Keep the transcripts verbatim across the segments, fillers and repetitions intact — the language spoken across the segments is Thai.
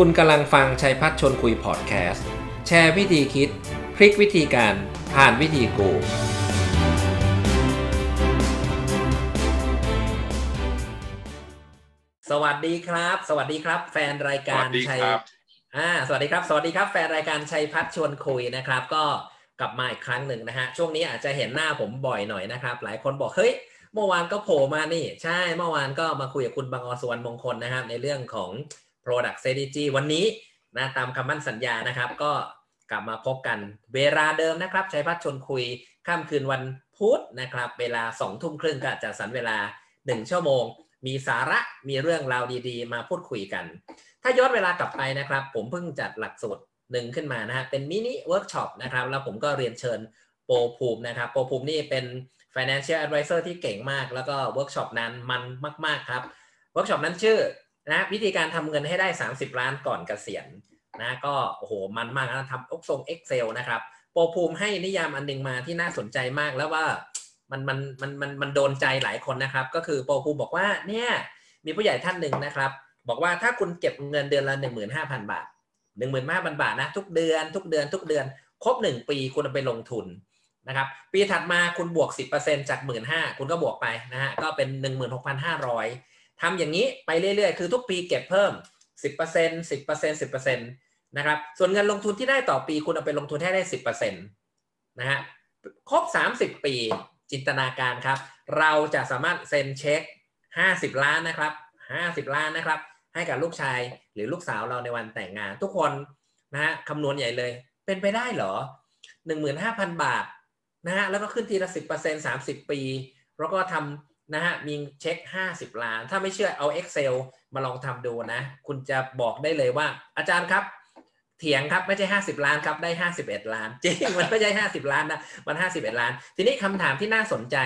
คุณกำลังฟังชัยพัฒน์ชวนคุยพอดแคสต์แชร์วิธีคิดพลิกวิธีการผ่านวิธีกูสวัสดีครับสวัสดีครับแฟนรายการชัยอ่าสวัสดีครับสวัสดีครับแฟนรายการชัยพัฒน์ชวนคุยนะครับก็กลับมาอีกครั้งหนึ่งนะฮะช่วงนี้อาจจะเห็นหน้าผมบ่อยหน่อยนะครับหลายคนบอกเฮ้ยเมื่อวานก็โผล่มานี่ใช่เมื่อวานก็มาคุยกับคุณบางอร สุวรรณมงคลนะครับในเรื่องของ product strategy วันนี้นะตามคำมั่นสัญญานะครับก็กลับมาพบกันเวลาเดิมนะครับชัยพัฒน์ชวนคุยค่ำคืนวันพุธนะครับเวลาสองทุ่มครึ่งก็จัดสรรเวลาหนึ่งชั่วโมงมีสาระมีเรื่องราวดีๆมาพูดคุยกันถ้าย้อนเวลากลับไปนะครับผมเพิ่งจัดหลักสูตรหนึ่งขึ้นมานะฮะเป็นมินิเวิร์กช็อปนะครับแล้วผมก็เรียนเชิญโปรภูมินะครับโปรภูมินี่เป็น financial advisor ที่เก่งมากแล้วก็เวิร์กช็อปนั้นมันมากๆครับเวิร์กช็อปนั้นชื่อนะวิธีการทำเงินให้ได้สามสิบล้านก่อนเกษียณนะก็โอ้โหมันมากนะทำอกทรง Excel นะครับโปรภูมิให้นิยามอันนึงมาที่น่าสนใจมากแล้วว่ามันมันมันมันมันโดนใจหลายคนนะครับก็คือโปรภูมิบอกว่าเนี่ยมีผู้ใหญ่ท่านหนึ่งนะครับบอกว่าถ้าคุณเก็บเงินเดือนละ หนึ่งหมื่นห้าพัน บาท หนึ่งหมื่นห้าพัน บาทนะทุกเดือนทุกเดือนทุกเดือนครบหนึ่งปีคุณไปลงทุนนะครับปีถัดมาคุณบวก สิบเปอร์เซ็นต์ จาก หนึ่งหมื่นห้าพัน คุณก็บวกไปนะฮะก็เป็น หนึ่งหมื่นหกพันห้าร้อย ทำอย่างนี้ไปเรื่อยๆคือทุกปีเก็บเพิ่ม สิบเปอร์เซ็นต์ สิบเปอร์เซ็นต์ สิบเปอร์เซ็นต์ นะครับส่วนเงินลงทุนที่ได้ต่อปีคุณเอาไปลงทุนให้ได้ สิบเปอร์เซ็นต์ นะฮะครบสามสิบปีจินตนาการครับเราจะสามารถเซ็นเช็คห้าสิบล้านนะครับห้าสิบล้านนะครับให้กับลูกชายหรือลูกสาวเราในวันแต่งงานทุกคนนะฮะคำนวณใหญ่เลยเป็นไปได้เหรอ หนึ่งหมื่นห้าพัน บาทนะฮะแล้วก็ขึ้นทีละ สิบเปอร์เซ็นต์ สามสิบปีแล้วก็ทำนะฮะมีเช็คห้าสิบล้านถ้าไม่เชื่อเอา Excel มาลองทำดูนะคุณจะบอกได้เลยว่าอาจารย์ครับเถียงครับไม่ใช่ห้าสิบล้านครับได้ห้าสิบเอ็ดล้านจริงมันไม่ใช่ห้าสิบล้านนะมันห้าสิบเอ็ดล้านทีนี้คำถามที่น่าสนใจ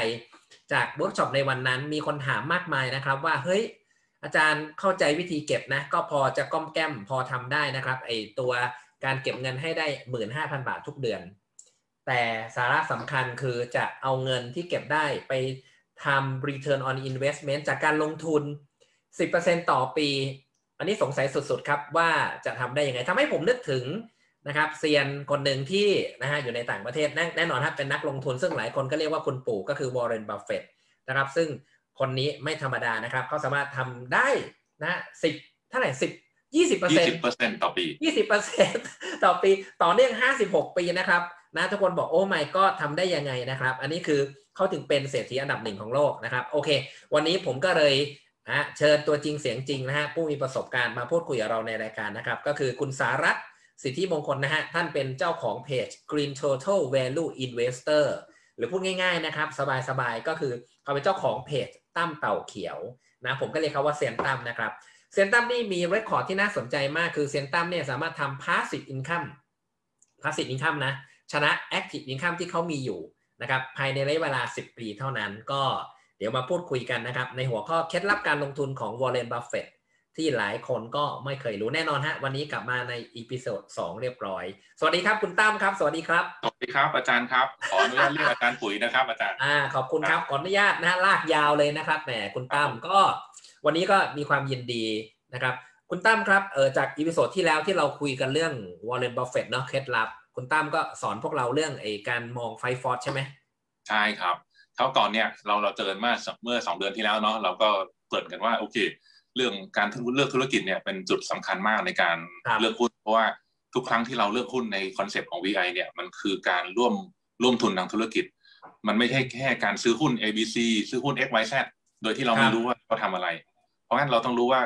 จากเวิร์คช็อปในวันนั้นมีคนถามมากมายนะครับว่าเฮ้ยอาจารย์เข้าใจวิธีเก็บนะก็พอจะก้มแก้มพอทำได้นะครับไอตัวการเก็บเงินให้ได้ หนึ่งหมื่นห้าพัน บาททุกเดือนแต่สาระสำคัญคือจะเอาเงินที่เก็บได้ไปทำ return on investment จากการลงทุน สิบเปอร์เซ็นต์ ต่อปีอันนี้สงสัยสุดๆครับว่าจะทำได้ยังไงทำให้ผมนึกถึงนะครับเซียนคนหนึ่งที่นะฮะอยู่ในต่างประเทศแน่นอนครับเป็นนักลงทุนซึ่งหลายคนก็เรียกว่าคุณปู่ก็คือ Warren Buffett นะครับซึ่งคนนี้ไม่ธรรมดานะครับเขาสามารถทำได้นะสิบเท่าไหร่สิบ ยี่สิบเปอร์เซ็นต์ ยี่สิบเปอร์เซ็นต์ ต่อปี ยี่สิบเปอร์เซ็นต์ ต่อปีต่อเนื่องห้าสิบหกปีนะครับนะทุกคนบอกโอ้ my god ทำได้ยังไงนะครับอันนี้คือเขาถึงเป็นเศรษฐีอันดับหนึ่งของโลกนะครับโอเควันนี้ผมก็เลยนะเชิญตัวจริงเสียงจริงนะฮะผู้มีประสบการณ์มาพูดคุยกับเราในรายการนะครับก็คือคุณสารัตน์สิทธิมงคลนะฮะท่านเป็นเจ้าของเพจ Green Total Value Investor หรือพูดง่ายๆนะครับสบายๆก็คือเขาเป็นเจ้าของเพจตั้มเต่าเขียวนะผมก็เรียกเขาว่าเซียนตั้มนะครับเซียนตั้มนี่มีเรคคอร์ดที่น่าสนใจมากคือเซียนตั้มเนี่ยสามารถทำ Passive income Passive income นะชนะ Active income ที่เขามีอยู่นะครับภายในระยะเวลาสิบปีเท่านั้นก็เดี๋ยวมาพูดคุยกันนะครับในหัวข้อเคล็ดลับการลงทุนของ Warren Buffett ที่หลายคนก็ไม่เคยรู้แน่นอนฮะวันนี้กลับมาใน episode สองเรียบร้อยสวัสดีครับคุณตั้มครับสวัสดีครับสวัสดีครับอาจารย์ครับขออนุญาตเรียกอาจารย์ปุ๋ยนะครับอาจารย์อ่าขอบคุณครับขออนุญาตนะลากยาวเลยนะครับแหมคุณตั้มก็วันนี้ก็มีความยินดีนะครับคุณตั้มครับเออจาก episode ที่แล้วที่เราคุยกันเรื่อง Warren Buffett เนาะเคล็ดลับคุณตั้มก็สอนพวกเราเรื่องไอ้การมองไฟฟอร์สใช่ไหมใช่ครับเท่าก่อนเนี่ยเราเราเจอมาเมื่อสองเดือนที่แล้วเนาะเราก็เกิดกันว่าโอเคเรื่องการเลือกธุรกิจเนี่ยเป็นจุดสำคัญมากในการเลือกหุ้นเพราะว่าทุกครั้งที่เราเลือกหุ้นในคอนเซปต์ของ วี ไอ เนี่ยมันคือการร่วมร่วมทุนทางธุรกิจมันไม่ใช่แค่การซื้อหุ้น เอ บี ซี ซื้อหุ้น เอ็กซ์ วาย ซี โดยที่เราไม่รู้ว่าเขาทำอะไรเพราะงั้นเราต้องรู้ว่า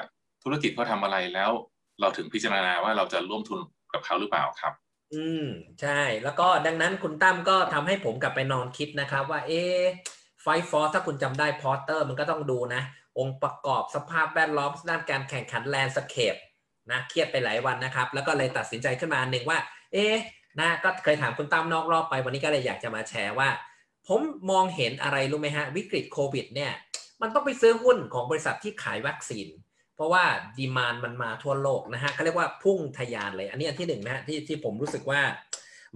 ธุรกิจเขาทำอะไรแล้วเราถึงพิจารณาว่าเราจะร่วมทุนกับเขาหรือเปล่าครับอืมใช่แล้วก็ดังนั้นคุณตั้มก็ทำให้ผมกลับไปนอนคิดนะครับว่าเอ๊ะไฟฟอร์สถ้าคุณจำได้พอร์เตอร์มันก็ต้องดูนะองค์ประกอบสภาพแวดล้อมด้านการแข่งขันแลนด์สเคปนะเครียดไปหลายวันนะครับแล้วก็เลยตัดสินใจขึ้นมาหนึ่งว่าเอ๊ะนะก็เคยถามคุณตั้มนอกรอบไปวันนี้ก็เลยอยากจะมาแชร์ว่าผมมองเห็นอะไรรู้ไหมฮะวิกฤตโควิดเนี่ยมันต้องไปซื้อหุ้นของบริษัทที่ขายวัคซีนเพราะว่าดีมานด์มันมาทั่วโลกนะฮะเขาเรียกว่าพุ่งทะยานเลยอันนี้อันที่หนึ่งนะฮะที่ที่ผมรู้สึกว่า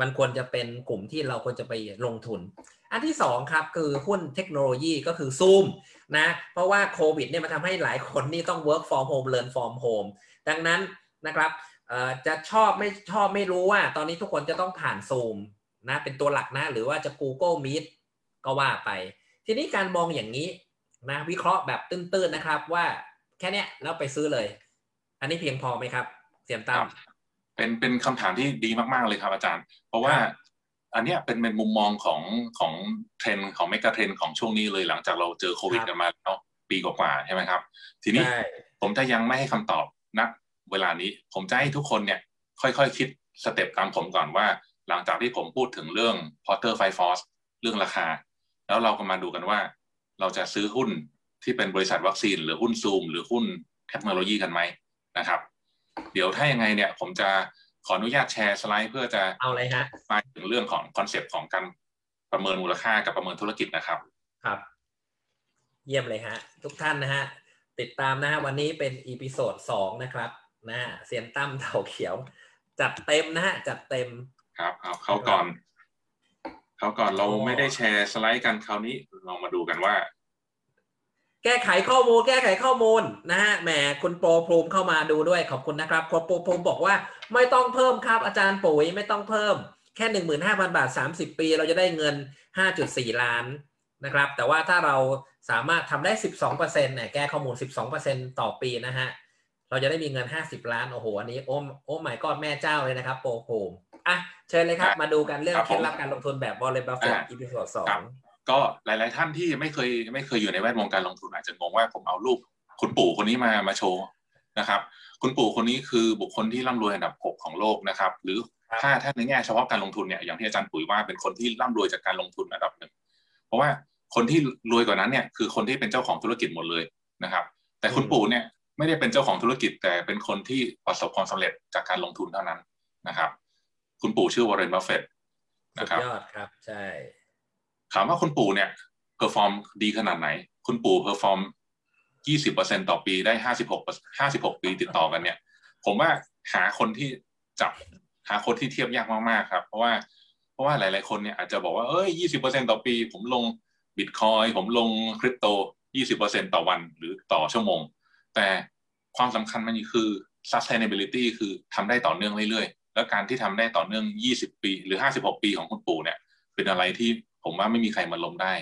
มันควรจะเป็นกลุ่มที่เราควรจะไปลงทุนอันที่สองครับคือหุ้นเทคโนโลยีก็คือ Zoom นะเพราะว่าโควิดเนี่ยมันทำให้หลายคนนี่ต้อง work from home learn from home ดังนั้น นะครับจะชอบไม่ชอบไม่รู้ว่าตอนนี้ทุกคนจะต้องผ่าน Zoom นะเป็นตัวหลักนะหรือว่าจะ Google Meet ก็ว่าไปทีนี้การมองอย่างนี้นะวิเคราะห์แบบตื้นๆนะครับว่าแค่เนี้ยแล้วไปซื้อเลยอันนี้เพียงพอไหมครับเสียมตามเป็นเป็นคำถามที่ดีมากๆเลยครับอาจารย์เพราะว่าอันนี้เป็นเป็นมุมมองของของเทรนด์ของเมกะเทรนด์ของช่วงนี้เลยหลังจากเราเจอโควิดกันมาแล้วปีกว่าๆใช่ไหมครับทีนี้ผมจะยังไม่ให้คำตอบนะเวลานี้ผมจะให้ทุกคนเนี่ยค่อยๆ ค, คิดสเต็ปตามผมก่อนว่าหลังจากที่ผมพูดถึงเรื่อง Porter Five Force เรื่องราคาแล้วเราก็มาดูกันว่าเราจะซื้อหุ้นที่เป็นบริษัทวัคซีนหรือหุ้น Zoom หรือหุ้นเทคโนโลยีกันไหมนะครับเดี๋ยวถ้ายังไงเนี่ยผมจะขออนุญาตแชร์สไลด์เพื่อจะเอาอะไรฮะมาถึงเรื่องของคอนเซปต์ของการประเมินมูลค่ากับประเมินธุรกิจนะครับครับเยี่ยมเลยฮะทุกท่านนะฮะติดตามนะฮะวันนี้เป็นอีพิโซดสองนะครับนะเซียนตั้มเต่าเขียวจัดเต็มนะฮะจัดเต็มครับเอาเขาก่อนเขาก่อนเราไม่ได้แชร์สไลด์กันคราวนี้ลองมาดูกันว่าแก้ไขข้อมูลแก้ไขข้อมูลนะฮะแหมคุณโปรภูมิเข้ามาดูด้วยขอบคุณนะครับคุณโปรภูมิบอกว่าไม่ต้องเพิ่มครับอาจารย์ปุ๋ยไม่ต้องเพิ่มแค่ หนึ่งหมื่นห้าพัน บาทสามสิบปีเราจะได้เงิน ห้าจุดสี่ ล้านนะครับแต่ว่าถ้าเราสามารถทำได้ สิบสองเปอร์เซ็นต์ เนี่ยแก้ข้อมูล สิบสองเปอร์เซ็นต์ ต่อปีนะฮะเราจะได้มีเงินห้าสิบล้านโอ้โหอันนี้โอ้โอ้หมายกอดแม่เจ้าเลยนะครับโปรภูมิอ่ะเชิญเลยครับมาดูกันเรื่องเคล็ดลับการลงทุนแบบ Warren Buffett อีพิโซด สองก็หลายๆท่านที่ไม่เคยไม่เคยอยู่ในแวดวงการลงทุนอาจจะงงว่าผมเอารูปคุณปู่คนนี้มามาโชว์นะครับคุณปู่คนนี้คือบุคคลที่ร่ำรวยอันดับหกของโลกนะครับหรือถ้าถ้าในแง่เฉพาะการลงทุนเนี่ยอย่างที่อาจารย์ปุ๋ยว่าเป็นคนที่ร่ำรวยจากการลงทุนอันดับหนึ่งเพราะว่าคนที่รวยกว่านั้นเนี่ยคือคนที่เป็นเจ้าของธุรกิจหมดเลยนะครับแต่คุณปู่เนี่ยไม่ได้เป็นเจ้าของธุรกิจแต่เป็นคนที่ประสบความสำเร็จจากการลงทุนเท่านั้นนะครับคุณปู่ชื่อ Warren Buffett นะครับยอดครับใช่ถามว่าคุณปู่เนี่ยเพอร์ฟอร์มดีขนาดไหนคุณปู่เพอร์ฟอร์ม ยี่สิบเปอร์เซ็นต์ ต่อปีได้ ห้าสิบหก ห้าสิบหก ปีติดต่อกันเนี่ยผมว่าหาคนที่จับหาคนที่เทียบยากมากๆครับเพราะว่าเพราะว่าหลายๆคนเนี่ยอาจจะบอกว่าเอ้ย ยี่สิบเปอร์เซ็นต์ ต่อปีผมลง Bitcoin ผมลงคริปโต ยี่สิบเปอร์เซ็นต์ ต่อวันหรือต่อชั่วโมงแต่ความสำคัญมันคือ sustainability คือทำได้ต่อเนื่องเรื่อยๆแล้วการที่ทำได้ต่อเนื่องยี่สิบปีหรือห้าสิบหกปีของคุณปู่เนี่ยเป็นอะไรที่ผมว่าไม่มีใครมาล้มได้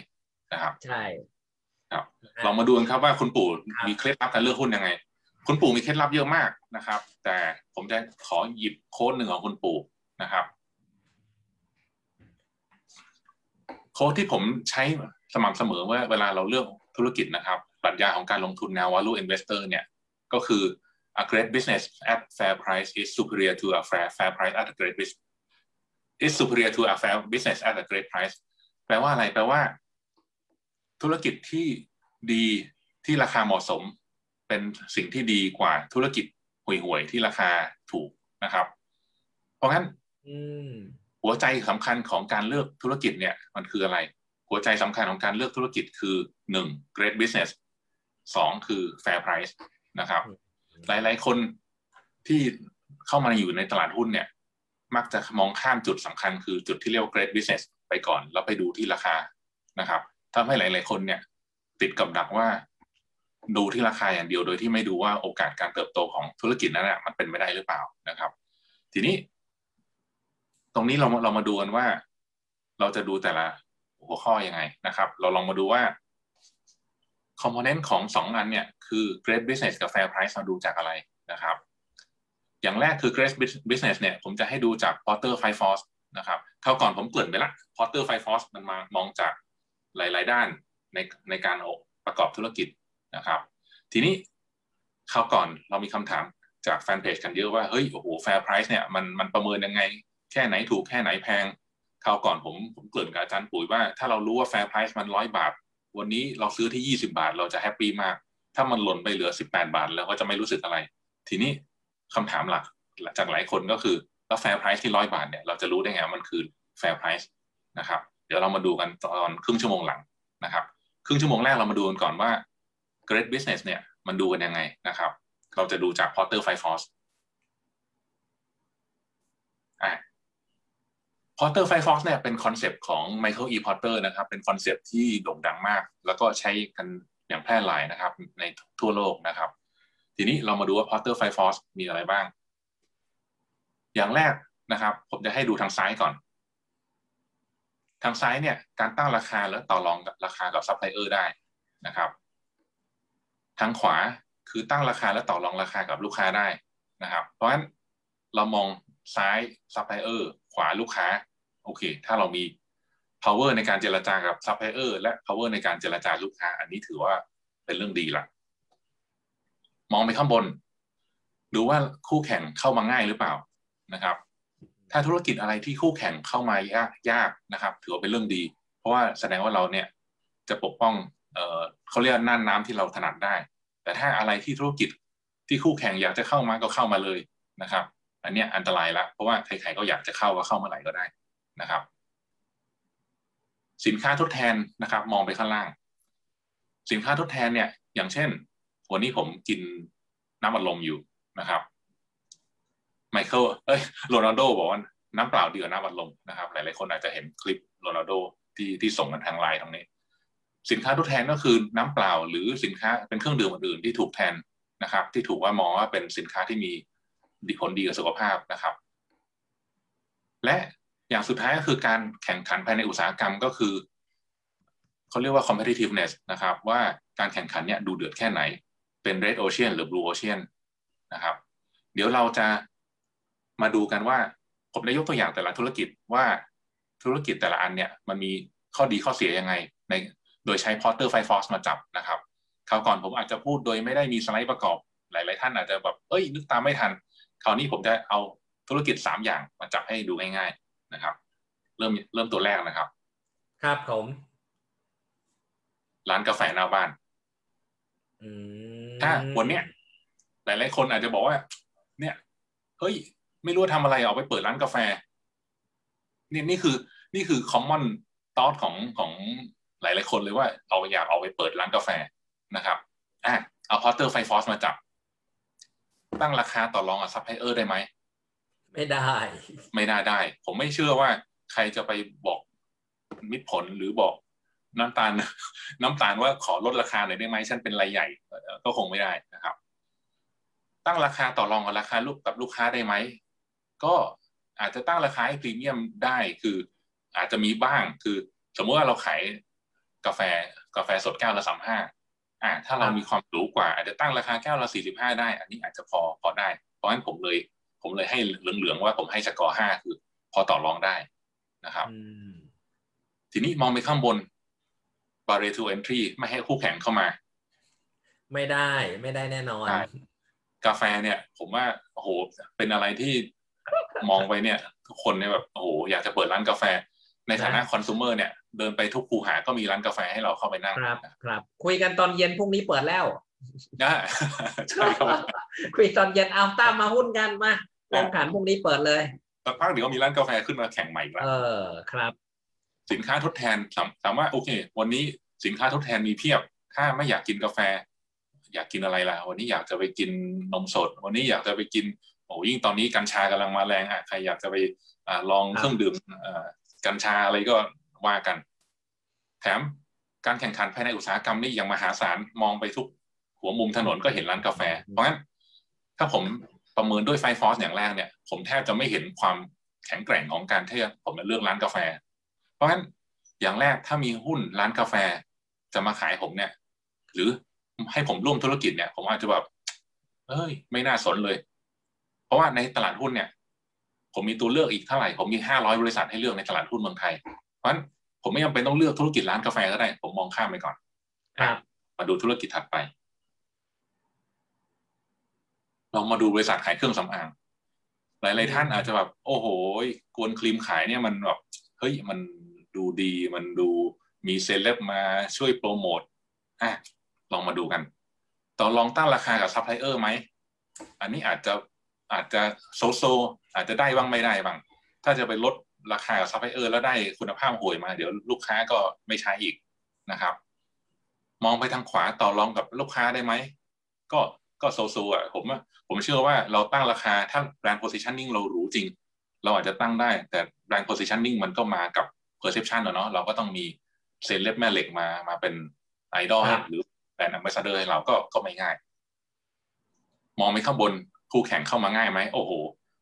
นะครับใช่ครับลองมาดูกันครับว่าคุณปู่มีเคล็ดลับการเลือกหุ้นยังไงคุณปู่มีเคล็ดลับเยอะมากนะครับแต่ผมจะขอหยิบโค้ดหนึ่งของคุณปู่นะครับโค้ดที่ผมใช้สม่ำเสมอว่าเวลาเราเลือกธุรกิจนะครับปรัชญาของการลงทุนแนว value investor เนี่ยก็คือ a great business at fair price is superior to a fair fair price at a great business is superior to a fair business at a great priceแปลว่าอะไรแปลว่าธุรกิจที่ดีที่ราคาเหมาะสมเป็นสิ่งที่ดีกว่าธุรกิจห่วยๆที่ราคาถูกนะครับเพราะงั้นหัวใจสำคัญของการเลือกธุรกิจเนี่ยมันคืออะไรหัวใจสำคัญของการเลือกธุรกิจคือ หนึ่ง great business สอง คือ fair price นะครับหลายๆคนที่เข้ามาอยู่ในตลาดหุ้นเนี่ยมักจะมองข้ามจุดสำคัญคือจุดที่เรียกว่า great businessไปก่อนแล้วไปดูที่ราคานะครับทำให้หลายๆคนเนี่ยติดกับดักว่าดูที่ราคาอย่างเดียวโดยที่ไม่ดูว่าโอกาสการเติบโตของธุรกิจนั้นน่ะมันเป็นไปได้หรือเปล่านะครับทีนี้ตรงนี้เราเรามาดูกันว่าเราจะดูแต่ละหัวข้อยังไงนะครับเราลองมาดูว่าคอมโพเนนต์ของสองอันเนี่ยคือ Great Business กับ Fair Price เราดูจากอะไรนะครับอย่างแรกคือ Great Business เนี่ยผมจะให้ดูจาก Porter Five Forceนะครับเท่าก่อนผมเกริ่นไปละ Porter Five Force มันมามองจากหลายๆด้านในในการประกอบธุรกิจนะครับทีนี้คราวก่อนเรามีคำถามจากแฟนเพจกันเยอะว่าเฮ้ยโอ้โห Fair Price เนี่ยมันมันประเมินยังไงแค่ไหนถูกแค่ไหนแพงคราวก่อนผมผมเกริ่นกับอาจารย์ปุ๋ยว่าถ้าเรารู้ว่า Fair Price มันหนึ่งร้อยบาทวันนี้เราซื้อที่ยี่สิบบาทเราจะแฮปปี้มากถ้ามันหล่นไปเหลือสิบแปดบาทแล้วก็จะไม่รู้สึกอะไรทีนี้คำถามหลักจากหลายคนก็คือแล้ว Fair Price ที่หนึ่งร้อยบาทเนี่ยเราจะรู้ได้ไงมันคือ Fair Price นะครับเดี๋ยวเรามาดูกันตอนครึ่งชั่วโมงหลังนะครับครึ่งชั่วโมงแรกเรามาดูกันก่อนว่า Great Business เนี่ยมันดูกันยังไงนะครับเราจะดูจาก Porter Five Force อ่ะ Porter Five Force เนี่ยเป็นคอนเซปต์ของ Michael E. Porter นะครับเป็นคอนเซปต์ที่โด่งดังมากแล้วก็ใช้กันอย่างแพร่หลายนะครับในทั่วโลกนะครับทีนี้เรามาดูว่า Porter Five Force มีอะไรบ้าง อย่างแรกนะครับผมจะให้ดูทางซ้ายก่อนทางซ้ายเนี่ยการตั้งราคาและต่อรองราคากับซัพพลายเออร์ได้นะครับทางขวาคือตั้งราคาและต่อรองราคากับลูกค้าได้นะครับเพราะฉะนั้นเรามองซ้ายซัพพลายเออร์ขวาลูกค้าโอเคถ้าเรามี power ในการเจรจากับซัพพลายเออร์และ power ในการเจรจาลูกค้าอันนี้ถือว่าเป็นเรื่องดีละมองไปข้างบนดูว่าคู่แข่งเข้ามาง่ายหรือเปล่านะครับถ้าธุรกิจอะไรที่คู่แข่งเข้ามายากยากนะครับถือว่าเป็นเรื่องดีเพราะว่าแสดงว่าเราเนี่ยจะปกป้องเอ่อเขาเรียกน่านน้ำที่เราถนัดได้แต่ถ้าอะไรที่ธุรกิจที่คู่แข่งอยากจะเข้ามาก็เข้ามาเลยนะครับอันเนี้ยอันตรายละเพราะว่าใครๆก็อยากจะเข้าก็เข้าเมื่อไหร่ก็ได้นะครับสินค้าทดแทนนะครับมองไปข้างล่างสินค้าทดแทนเนี่ยอย่างเช่นวันนี้ผมกินน้ำอัดลมอยู่นะครับไมเคิลเอ้ยโรนัลโดบอกว่าน้ำเปล่าดีกว่าน้ำอัดลมนะครับหลายๆคนอาจจะเห็นคลิปโรนัลโดที่ที่ส่งกันทางไลน์ตรงนี้สินค้าทดแทนก็คือน้ำเปล่าหรือสินค้าเป็นเครื่องดื่มอื่นๆที่ถูกแทนนะครับที่ถูกว่ามองว่าเป็นสินค้าที่มีผลดีกับสุขภาพนะครับและอย่างสุดท้ายก็คือการแข่งขันภายในอุตสาหกรรมก็คือเขาเรียกว่า competitiveness นะครับว่าการแข่งขันเนี่ยดูเดือดแค่ไหนเป็น red ocean หรือ blue ocean นะครับเดี๋ยวเราจะมาดูกันว่าผมได้ยกตัวอย่างแต่ละธุรกิจว่าธุรกิจแต่ละอันเนี่ยมันมีข้อดีข้อเสียยังไงในโดยใช้ Porter Five Force มาจับนะครับคราวก่อนผมอาจจะพูดโดยไม่ได้มีสไลด์ประกอบหลายๆท่านอาจจะแบบเอ้ยนึกตามไม่ทันคราวนี้ผมจะเอาธุรกิจสามอย่างมาจับให้ดูง่ายๆนะครับเริ่มเริ่มตัวแรกนะครับครับผมร้านกาแฟหน้าบ้านถ้าวันเนี้ยหลายๆคนอาจจะบอกว่าเนี่ยเฮ้ยไม่รู้ทำอะไรออกไปเปิดร้านกาแฟนี่นี่คือนี่คือ common thought ของของหลายๆคนเลยว่าเราอยากออกไปเปิดร้านกาแฟนะครับอ่ะเอา Porter Five Force มาจับตั้งราคาต่อรองกับซัพพลายเออร์ได้ไหมไม่ได้ไม่น่าได้ผมไม่เชื่อว่าใครจะไปบอกมิตรผลหรือบอกน้ำตาลน้ำตาลว่าขอลดราคาหน่อยได้ไหมฉันเป็นรายใหญ่ก็คงไม่ได้นะครับตั้งราคาต่อรองกับราคาลูกกับลูกค้าได้ไหมก็อาจจะตั้งราคาให้พรีเมียมได้คืออาจจะมีบ้างคือสมมติว่าเราขายกาแฟกาแฟสดแก้วละสามห้าอ่าถ้าเรามีความรู้กว่าอาจจะตั้งราคาแก้วละสี่สิบห้าได้อันนี้อาจจะพอพอได้เพราะฉะนั้นผมเลยผมเลยให้เหลืองๆว่าผมให้สกอร์ห้าคือพอต่อรองได้นะครับทีนี้มองไปข้างบน barrier to entry ไม่ให้คู่แข่งเข้ามาไม่ได้ไม่ได้แน่นอนกาแฟเนี่ยผมว่าโอ้โหเป็นอะไรที่มองไปเนี่ยทุกคนเนี่ยแบบโอ้โหอยากจะเปิดร้านกาแฟในฐานะคอน sumer เนี่ยเดินไปทุกคูหาก็มีร้านกาแฟให้เราเข้าไปนั่งครับครับคุยกันตอนเย็นพรุ่งนี้เปิดแล้วนะใช่ครับคุยตอนเย็นเอาตั้มมาหุ้นกันมาลงขันพรุ่งนี้เปิดเลยสักพักเดี๋ยวมีร้านกาแฟขึ้นมาแข่งใหม่อีกแล้วเออครับสินค้าทดแทนถามว่าโอเควันนี้สินค้าทดแทนมีเพียบถ้าไม่อยากกินกาแฟอยากกินอะไรล่ะวันนี้อยากจะไปกินนมสดวันนี้อยากจะไปกินโอ้ยิ่งตอนนี้กัญชากำลังมาแรงอ่ะใครอยากจะไปลองเครื่องดื่มกัญชาอะไรก็ว่ากันแถมการแข่งขันภายในอุตสาหกรรมนี่ยังมหาศาลมองไปทุกหัวมุมถนนก็เห็นร้านกาแฟเพราะงั้นถ้าผมประเมินด้วยไฟฟอสอย่างแรกเนี่ยผมแทบจะไม่เห็นความแข็งแกร่งของการที่ผมจะเลือกร้านกาแฟเพราะงั้นอย่างแรกถ้ามีหุ้นร้านกาแฟจะมาขายผมเนี่ยหรือให้ผมร่วมธุรกิจเนี่ยผมอาจจะแบบเอ้ยไม่น่าสนเลยเพราะว่าในตลาดหุ้นเนี่ยผมมีตัวเลือกอีกเท่าไหร่ผมมีห้าร้อยบริษัทให้เลือกในตลาดหุ้นเมืองไทยเพราะฉะนั้นผมไม่จำเป็นต้องเลือกธุรกิจร้านกาแฟก็ได้ผมมองข้ามไปก่อนมาดูธุรกิจถัดไปเรามาดูบริษัทขายเครื่องสำอางหลายๆท่านอาจจะแบบโอ้โหกวนครีมขายเนี่ยมันแบบเฮ้ยมันดูดีมันดูมีเซเลบมาช่วยโปรโมทอ่ะลองมาดูกันต่อลองตั้งราคากับซัพพลายเออร์ไหมอันนี้อาจจะอาจจะโซโซอาจจะได้บ้างไม่ได้บ้างถ้าจะไปลดราคากับซัพพลายเออร์แล้วได้คุณภาพห่วยมาเดี๋ยวลูกค้าก็ไม่ใช้อีกนะครับมองไปทางขวาต่อรองกับลูกค้าได้ไหมก็ก็โซโซอ่ะผมผมเชื่อว่าเราตั้งราคาถ้าแบรนด์โพซิชันนิ่งเรารู้จริงเราอาจจะตั้งได้แต่แบรนด์โพซิชันนิ่งมันก็มากับเพอร์เซพชันเนาะเราก็ต้องมีเซเลบแม่เหล็กมามาเป็นไอดอลหรือแบรนด์แอมบาสเดอร์ให้เราก็ก็ไม่ง่ายมองไปข้างบนคู่แข่งเข้ามาง่ายไหมโอ้โห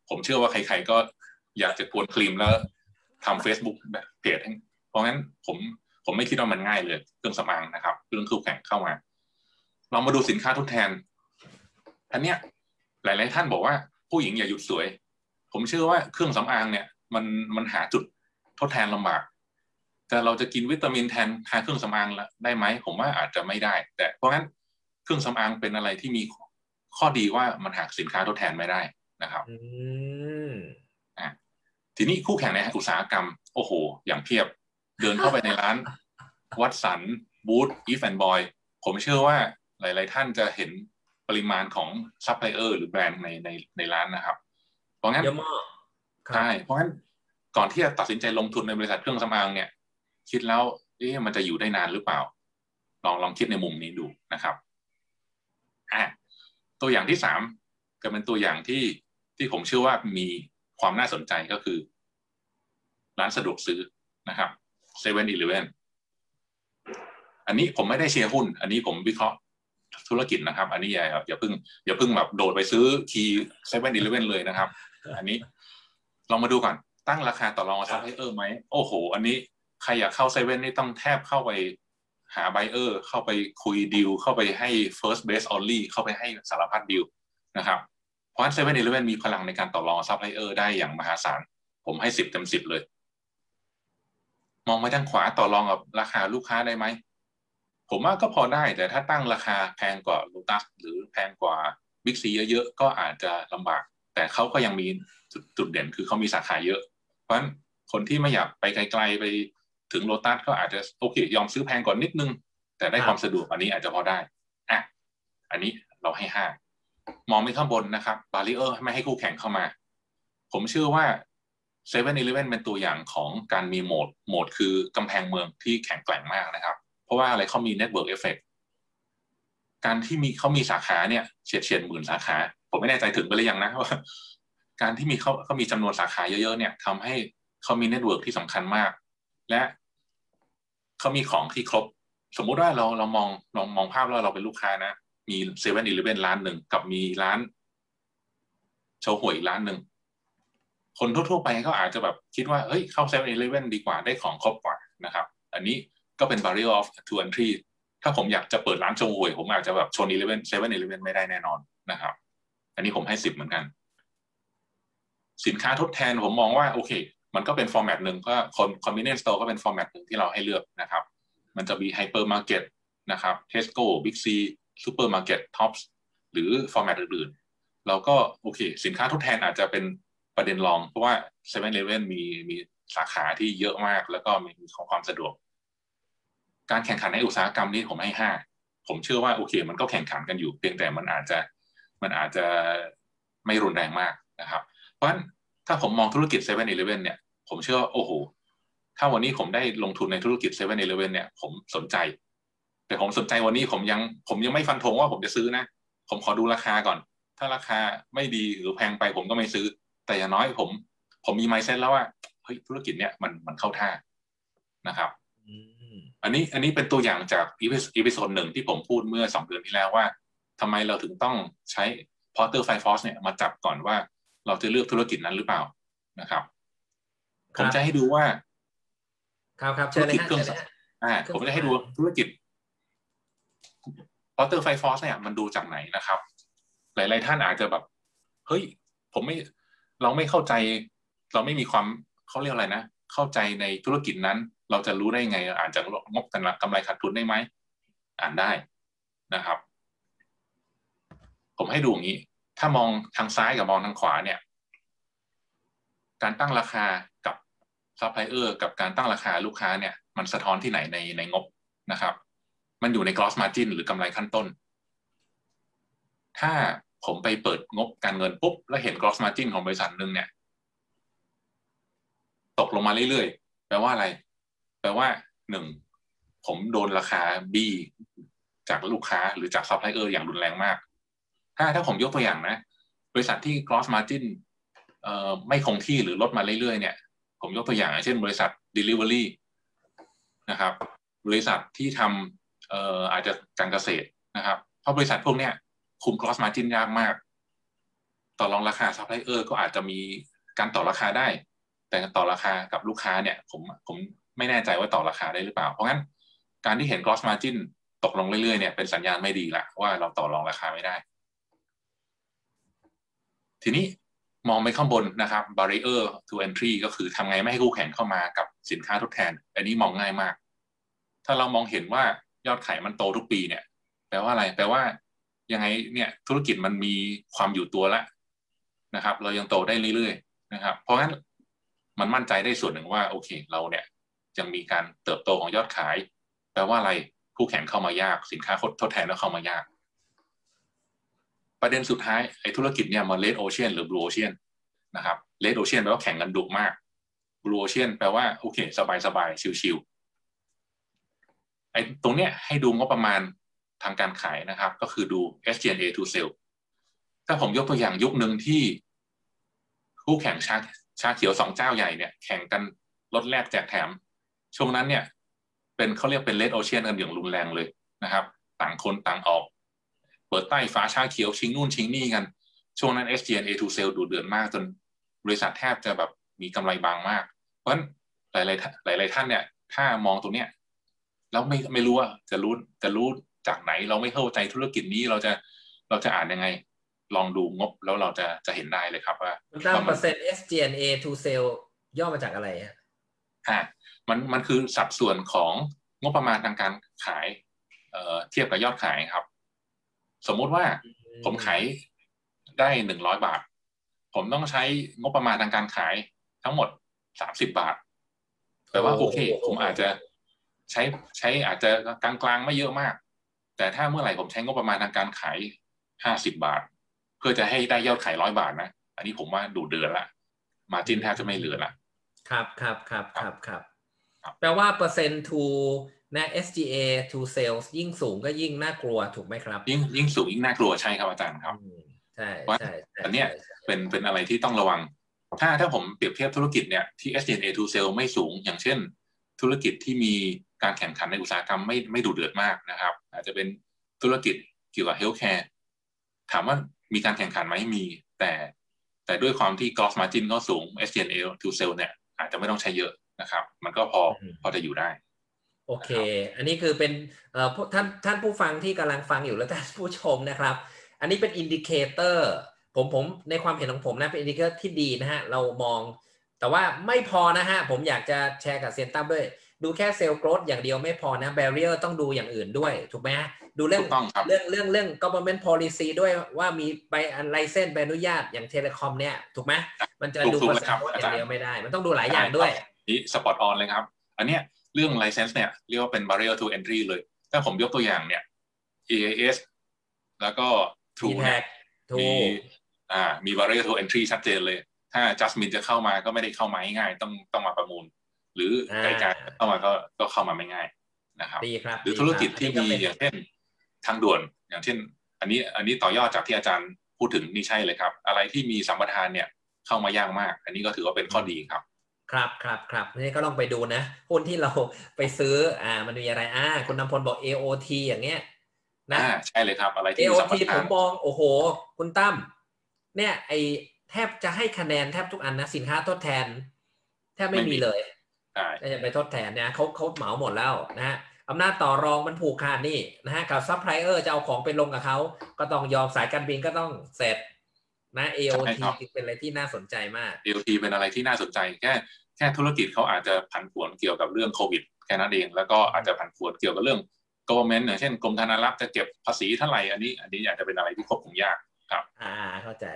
ผมเชื่อว่าใครๆก็อยากจะทวนครีมแล้วทำ Facebook แบบเพจเพราะงั้นผมผมไม่คิดว่ามันง่ายเลยเครื่องสำอางนะครับเรื่องคู่แข่งเข้ามาเรามาดูสินค้าทดแทนอันเนี้ยหลายๆท่านบอกว่าผู้หญิงอย่าหยุดสวยผมเชื่อว่าเครื่องสำอางเนี่ยมันมันหาจุดทดแทนลำบากแต่เราจะกินวิตามินแทนทาเครื่องสำอางได้ไหมผมว่าอาจจะไม่ได้แต่เพราะงั้นเครื่องสำอางเป็นอะไรที่มีข้อดีว่ามันหาสินค้าทดแทนไม่ได้นะครับอ่าทีนี้คู่แข่งในอุตสาหกรรมโอ้โหอย่างเพียบเดินเข้าไปในร้านวัตสันบูธอีฟแอนด์บอยผมเชื่อว่าหลายๆท่านจะเห็นปริมาณของซัพพลายเออร์หรือแบรนด์ในในในร้านนะครับเพราะงั้นเยอะมากใช่เพราะงั้นก่อนที่จะตัดสินใจลงทุนในบริษัทเครื่องสำอางเนี่ยคิดแล้วเอ๊ะมันจะอยู่ได้นานหรือเปล่าลองลองคิดในมุมนี้ดูนะครับอ่ะตัวอย่างที่สามก็เป็นตัวอย่างที่ที่ผมเชื่อว่ามีความน่าสนใจก็คือร้านสะดวกซื้อนะครับเซเว่นอีเลฟเว่นอันนี้ผมไม่ได้เชียร์หุ้นอันนี้ผมวิเคราะห์ธุรกิจนะครับอันนี้ใหญ่ครับอย่าเพิ่งอย่าเพิ่งแบบโดดไปซื้อคีย์เซเว่นอีเลฟเว่นเลยนะครับอันนี้ลองมาดูก่อนตั้งราคาต่อรองกับซัพพลายเออร์ไหมโอ้โหอันนี้ใครอยากเข้าเซเว่นนี่ต้องแทบเข้าไปหาไบเออร์เข้าไปคุยดีลเข้าไปให้ first base only เข้าไปให้สารพัดดีลนะครับเพราะฉะนั้นเซเว่นอีเลฟเว่นมีพลังในการต่อรองซัพพลายเออร์ได้อย่างมหาศาลผมให้สิบเต็มสิบเลยมองไปทางขวาต่อรองกับราคาลูกค้าได้ไหมผมว่าก็พอได้แต่ถ้าตั้งราคาแพงกว่าโลตัสหรือแพงกว่าบิ๊กซีเยอะๆก็อาจจะลำบากแต่เขาก็ยังมีจุดเด่นคือเขามีสาขาเยอะเพราะฉะนั้นคนที่ไม่อยากไปไกลๆไปถึงโลตัสก็อาจจะโอเคยอมซื้อแพงก่อนนิดนึงแต่ได้ความสะดวกอันนี้อาจจะพอได้อ่ะอันนี้เราให้ห้ามองไปข้างบนนะครับบาริเออร์ไม่ให้คู่แข่งเข้ามาผมเชื่อว่าเซเว่นอีเลฟเว่นเป็นตัวอย่างของการมีโหมดโหมดคือกำแพงเมืองที่แข็งแกร่งมากนะครับเพราะว่าอะไรเขามีเน็ตเวิร์กเอฟเฟกต์การที่มีเขามีสาขาเนี่ยเฉียดเฉียดหมื่นสาขาผมไม่แน่ใจถึงไปหรือยังนะว่าการที่มีเขาเขามีจำนวนสาขาเยอะๆเนี่ยทำให้เขามีเน็ตเวิร์กที่สำคัญมากและเขามีของที่ครบสมมุติว่าเราเรามองมองมองภาพว่าเราเป็นลูกค้านะมีเซเว่นอีเลฟเว่นร้านหนึ่งกับมีร้านเฉาหวยอีกร้านหนึ่งคนทั่วๆไปก็อาจจะแบบคิดว่าเฮ้ยเข้าเซเว่นอีเลฟเว่นดีกว่าได้ของครบกว่านะครับอันนี้ก็เป็น barrier of to entry ถ้าผมอยากจะเปิดร้านเฉาหวยผมอาจจะแบบชนอีเลฟเว่นเซเว่นอีเลฟเว่นไม่ได้แน่นอนนะครับอันนี้ผมให้สิบเหมือนกันสินค้าทดแทนผมมองว่าโอเคมันก็เป็นฟอร์แมตหนึ่งก็คอน convenience store ก็เป็นฟอร์แมตหนึ่งที่เราให้เลือกนะครับมันจะมีไฮเปอร์มาร์เก็ตนะครับ Tesco Big C ซูเปอร์มาร์เก็ต Tops หรือฟอร์แมตอื่นๆเราก็โอเคสินค้าทดแทนอาจจะเป็นประเด็นรองเพราะว่า เซเว่น-Eleven มีมีสาขาที่เยอะมากแล้วก็มีของความสะดวกการแข่งขันในอุตสาหกรรมนี้ผมให้ห้าผมเชื่อว่าโอเคมันก็แข่งขันกันอยู่เพียงแต่มันอาจจะมันอาจจะไม่รุนแรงมากนะครับเพราะฉะนั้นถ้าผมมองธุรกิจ เซเว่น-Eleven เนี่ยผมเชื่อว่าโอ้โหถ้าวันนี้ผมได้ลงทุนในธุรกิจ เซเว่น-Eleven เนี่ยผมสนใจแต่ผมสนใจวันนี้ผมยังผมยังไม่ฟันธงว่าผมจะซื้อนะผมขอดูราคาก่อนถ้าราคาไม่ดีหรือแพงไปผมก็ไม่ซื้อแต่อย่างน้อยผมผมมี mindset แล้วว่าเฮ้ยธุรกิจเนี้ยมันมันเข้าท่านะครับ mm. อันนี้อันนี้เป็นตัวอย่างจากอีพิโซดหนึ่งที่ผมพูดเมื่อสองเดือนที่แล้วว่าทำไมเราถึงต้องใช้ Porter Five Force เนี่ยมาจับก่อนว่าเราจะเลือกธุรกิจนั้นหรือเปล่านะครับผมจะให้ดูว่าครับครับธุรกิจเครื่องสำอ่าผมจะให้ดูธุรกิจ Porter Five Force เนี่ยมันดูจากไหนนะครับหลายๆท่านอาจจะแบบเฮ้ยผมไม่เราไม่เข้าใจเราไม่มีความเขาเรียกอะไรนะเข้าใจในธุรกิจนั้นเราจะรู้ได้ไงอ่านจากงบกำไรขาดทุนได้ไหมอ่านได้นะครับผมให้ดูอย่างนี้ถ้ามองทางซ้ายกับมองทางขวาเนี่ยการตั้งราคากับซัพพลายเออร์กับการตั้งราคาลูกค้าเนี่ยมันสะท้อนที่ไหนในในงบนะครับมันอยู่ใน gross margin หรือกำไรขั้นต้นถ้าผมไปเปิดงบการเงินปุ๊บแล้วเห็น gross margin ของบริษัทหนึ่งเนี่ยตกลงมาเรื่อยๆแปลว่าอะไรแปลว่าหนึ่งผมโดนราคา B จากลูกค้าหรือจากซัพพลายเออร์อย่างรุนแรงมากถ้าถ้าผมยกตัวอย่างนะบริษัทที่ gross margin เอ่อไม่คงที่หรือลดมาเรื่อยๆเนี่ยผมยกตัวอย่างเช่นบริษัท delivery นะครับบริษัทที่ทำเอ่ออาจจะการเกษตรนะครับเพราะบริษัทพวกเนี้ยคุม gross margin ยากมาก ต่อรองราคาซัพพลายเออร์ก็อาจจะมีการต่อราคาได้แต่ต่อราคากับลูกค้าเนี่ยผมผมไม่แน่ใจว่าต่อราคาได้หรือเปล่าเพราะงั้นการที่เห็น gross margin ตกลงเรื่อยๆเนี่ยเป็นสัญญาณไม่ดีละว่าเราต่อรองราคาไม่ได้ทีนี้มองไปข้างบนนะครับ barrier to entry ก็คือทำไงไม่ให้คู่แข่งเข้ามากับสินค้าทดแทนอันนี้มองง่ายมากถ้าเรามองเห็นว่ายอดขายมันโตทุกปีเนี่ยแปลว่าอะไรแปลว่ายังไงเนี่ยธุรกิจมันมีความอยู่ตัวละนะครับเรายังโตได้เรื่อยๆนะครับเพราะงั้นมันมั่นใจได้ส่วนหนึ่งว่าโอเคเราเนี่ยยังมีการเติบโตของยอดขายแปลว่าอะไรคู่แข่งเข้ามายากสินค้าทดแทนแล้วเข้ามายากประเด็นสุดท้ายไอ้ธุรกิจเนี่ยมัน Red Ocean หรือ Blue Ocean นะครับ Red Ocean แปลว่าแข่งกันดุมาก Blue Ocean แปลว่าโอเคสบายๆชิลๆไอ้ตรงเนี้ยให้ดูงบประมาณทางการขายนะครับก็คือดู เอส จี เอ็น เอ to Sales ถ้าผมยกตัวอย่างยุคหนึ่งที่คู่แข่งชาชาเขียวสองเจ้าใหญ่เนี่ยแข่งกันลดแลกแจกแถมช่วงนั้นเนี่ยเป็นเขาเรียกเป็น Red Ocean กันอย่างรุนแรงเลยนะครับต่างคนต่างออกเปิดใต้ฟ้าชาเขียวชิงนู่นชิงนี่กันช่วงนั้น เอส จี เอ็น เอ to Sale ดูเดือดมากจนบริษัทแทบจะแบบมีกำไรบางมากเพราะฉะนั้นหลายๆหลายหลายท่านเนี่ยถ้ามองตรงเนี้ยแล้วไม่ไม่รู้ว่าจะรู้จะรู้จากไหนเราไม่เข้าใจธุรกิจนี้เราจะเราจะอ่านยังไงลองดูงบแล้วเราจะจะเห็นได้เลยครับว่าเปอร์เซ็นต์ เอส จี เอ็น เอ to Sale ย่อมาจากอะไรฮะอ่ามันมันคือสัดส่วนของงบประมาณทางการขายเอ่อเทียบกับยอดขายครับสมมติว่าผมขายได้หนึ่งร้อยบาทผมต้องใช้งบประมาณทางการขายทั้งหมดสามสิบบาทแต่ว่าโอเคผมอาจจะใช้ใช้อาจจะกลางๆไม่เยอะมากแต่ถ้าเมื่อไหร่ผมใช้งบประมาณทางการขายห้าสิบบาทเพื่อจะให้ได้ยอดขายร้อยบาทนะอันนี้ผมว่าดูเดือนละมาร์จิ้นแทบจะไม่เหลือละครับครับครับครับครับแปลว่าเปอร์เซ็นต์ทูนะ เอส จี เอto sales ยิ่งสูงก็ยิ่งน่ากลัวถูกไหมครับยิ่งยิ่งสูงยิ่งน่ากลัวใช่ครับอาจารย์ครับใช่ใช่อันเนี้ยเป็นเป็นอะไรที่ต้องระวังถ้าถ้าผมเปรียบเทียบธุรกิจเนี่ยที่ เอส จี เอto sales ไม่สูงอย่างเช่นธุรกิจที่มีการแข่งขันในอุตสาหกรรมไม่ไม่ดุเดือดมากนะครับอาจจะเป็นธุรกิจเกี่ยวกับ healthcare ถามว่ามีการแข่งขันไหมมีแต่แต่ด้วยความที่ gross margin ก็สูง เอส จี เอto sales เนี่ยอาจจะไม่ต้องใช้เยอะนะครับมันก็พอพอจะอยู่ได้โอเคอันนี้คือเป็นท่านท่านผู้ฟังที่กำลังฟังอยู่และท่านผู้ชมนะครับอันนี้เป็นอินดิเคเตอร์ผมผมในความเห็นของผมนะเป็นอินดิเคเตอร์ที่ดีนะฮะเรามองแต่ว่าไม่พอนะฮะผมอยากจะแชร์กับเซียนตั้มด้วยดูแค่เซลล์โกรทอย่างเดียวไม่พอนะแบเรียร์ต้องดูอย่างอื่นด้วยถูกไหมฮะดูเรื่องเรื่องเรื่องเรื่อง government policy ด้วยว่ามีใบไลเซนส์ใบอนุญาตอย่างเทเลคอมเนี่ยถูกไหมมันจะดูประสิทธิภาพอย่างเดียวไม่ได้มันต้องดูหลายอย่างด้วยนี่สปอตออนเลยครับอันเนี้ยเรื่อง license เนี่ยเรียกว่าเป็น barrier to entry เลยถ้าผมยกตัวอย่างเนี่ย เอ ไอ เอส แล้วก็ True มีอ่ามี barrier to entry ชัดเจนเลยถ้า Jasmine จะเข้ามาก็ไม่ได้เข้ามาง่ายต้องต้องมาประมูลหรือไกลๆเข้ามาก็ก็เข้ามาไม่ง่ายนะครับหรือธุรกิจที่มีอย่างเช่นทางด่วนอย่างเช่นอันนี้อันนี้ต่อยอดจากที่อาจารย์พูดถึงนี่ใช่เลยครับอะไรที่มีสัมปทานเนี่ยเข้ามายากมากอันนี้ก็ถือว่าเป็นข้อดีครับครับครับครับนี่ก็ลองไปดูนะหุ้นที่เราไปซื้ออ่ามันมีอะไรอ่าคุณนำพลบอก เอ โอ ที อย่างเงี้ยนะใช่เลยครับอะไรที่ เอ โอ ที ผมมองโอ้โหคุณตั้มเนี่ยไอแทบจะให้คะแนนแทบทุกอันนะสินค้าทดแทนแทบไม่มีเลยใช่ไปทดแทนนะเขาเขาเหมาหมดแล้วนะอำนาจต่อรองมันผูกขาดนี่นะฮะกับซัพพลายเออร์จะเอาของไปลงกับเขาก็ต้องยอมสายการบินก็ต้องเสร็จนะ เอ โอ ที เป็นอะไรที่น่าสนใจมาก เอ โอ ที เป็นอะไรที่น่าสนใจแค่แค่ธุรกิจเขาอาจจะผันผวนเกี่ยวกับเรื่องโควิดแค่นั้นเองแล้วก็อาจจะผันผวนเกี่ยวกับเรื่อง government อย่างเช่นกรมธนารักษ์จะเก็บภาษีเท่าไหร่อันนี้อันนี้อาจจะเป็นอะไรที่ควบคุมยากครับอ่าเข้าใจ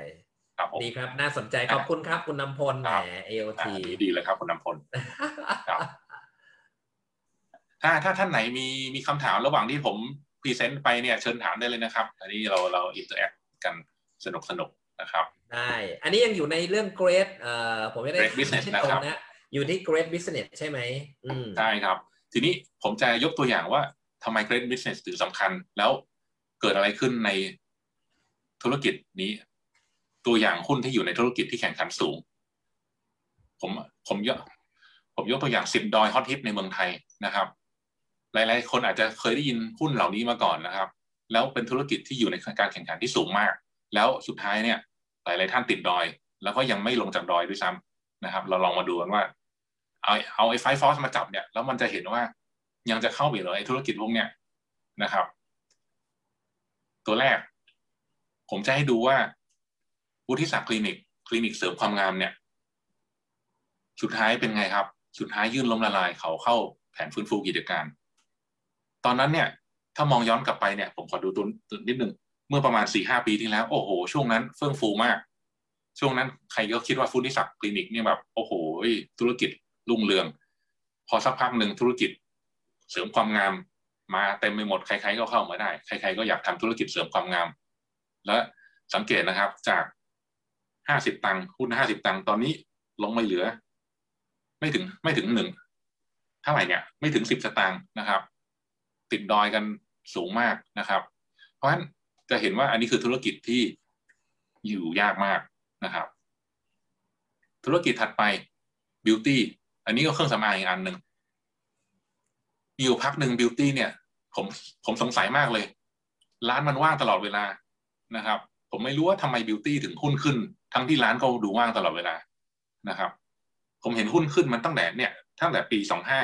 ครับดีครับน่าสนใจขอบคุณครับคุณนำพลแหม เอ โอ ที ดีเลยครับคุณนำพลถ้าถ้าท่านไหนมีมีคำถามระหว่างที่ผมพรีเซนต์ไปเนี่ยเชิญถามได้เลยนะครับอันนี้เราเราอินเตอร์แอคกันสนุกสนุกนะครับได้อันนี้ยังอยู่ในเรื่อง Great เอ่อผมไม่ได้ business นะครับนะอยู่ที่ Great Business ใช่ไหมอืมใช่ครับทีนี้ผมจะยกตัวอย่างว่าทำไม Great Business ถึงสำคัญแล้วเกิดอะไรขึ้นในธุรกิจนี้ตัวอย่างหุ้นที่อยู่ในธุรกิจที่แข่งขันสูงผมผมยกผมยกตัวอย่างสิบดอยฮอตฮิตในเมืองไทยนะครับหลายๆคนอาจจะเคยได้ยินหุ้นเหล่านี้มาก่อนนะครับแล้วเป็นธุรกิจที่อยู่ในการแข่งขันที่สูงมากแล้วสุดท้ายเนี่ย หลายๆท่านติดดอยแล้วก็ยังไม่ลงจากดอยด้วยซ้ำนะครับเราลองมาดูกันว่าเอาเอาไอ้ไฟฟอร์สมาจับเนี่ยแล้วมันจะเห็นว่ายังจะเข้าไปเลยธุรกิจพวกเนี้ยนะครับตัวแรกผมจะให้ดูว่าวุฒิศักดิ์คลินิกคลินิกเสริมความงามเนี่ยสุดท้ายเป็นไงครับสุดท้ายยื่นล้มละลายเขาเข้าแผนฟื้นฟูกิจการตอนนั้นเนี่ยถ้ามองย้อนกลับไปเนี่ยผมขอดูตัวนิดนึงเมื่อประมาณ สี่ถึงห้า ปีที่แล้วโอ้โหช่วงนั้นเฟื่องฟูมากช่วงนั้นใครก็คิดว่าวุฒิศักดิ์คลินิกเนี่ยแบบโอ้โหธุรกิจรุ่งเรืองพอสักพักหนึ่งธุรกิจเสริมความงามมาเต็มไปหมดใครๆก็เข้ามาได้ใครๆก็อยากทำธุรกิจเสริมความงามและสังเกตนะครับจากห้าสิบตังค์หุ้นห้าสิบตังค์ตอนนี้ลงไม่เหลือไม่ถึงไม่ถึงหนึ่งเท่าไหร่เนี่ยไม่ถึงสิบสตางค์นะครับติดดอยกันสูงมากนะครับเพราะฉะนั้นจะเห็นว่าอันนี้คือธุรกิจที่อยู่ยากมากนะครับธุรกิจถัดไปบิวตี้อันนี้ก็เครื่องสำอางอีกอันหนึ่งมีอยู่พักหนึ่งบิวตี้เนี่ยผมผมสงสัยมากเลยร้านมันว่างตลอดเวลานะครับผมไม่รู้ว่าทำไมบิวตี้ถึงหุ้นขึ้นทั้งที่ร้านก็ดูว่างตลอดเวลานะครับผมเห็นหุ้นขึ้นมันตั้งแต่เนี่ยตั้งแต่ปีสองห้า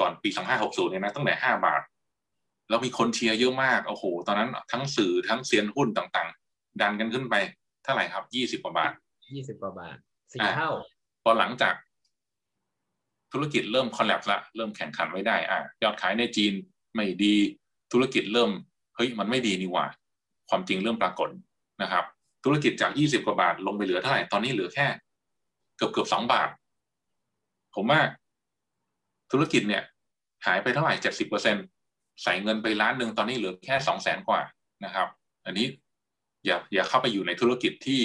ก่อนปีสองห้าหกศูนย์เนี่ยนะตั้งแต่ห้าบาทแล้วมีคนเชียร์เยอะมากโอ้โหตอนนั้นทั้งสื่อทั้งเซียนหุ้นต่างๆดันกันขึ้นไปเท่าไหร่ครับยี่สิบกว่าบาทยี่สิบกว่าบาทสี่เท่าพอหลังจากธุรกิจเริ่มคอลแลปส์ละเริ่มแข่งขันไม่ได้อ่ะยอดขายในจีนไม่ดีธุรกิจเริ่มเฮ้ยมันไม่ดีนี่หว่าความจริงเริ่มปรากฏนะครับธุรกิจจากยี่สิบกว่าบาทลงไปเหลือเท่าไหร่ตอนนี้เหลือแค่เกือบเกือบสองบาทผมว่าธุรกิจเนี่ยหายไปเท่าไหร่เจ็ดสิบเปอร์เซ็นต์ใส่เงินไปล้านหนึ่งตอนนี้เหลือแค่สองแสนกว่านะครับอันนี้อย่าอย่าเข้าไปอยู่ในธุรกิจที่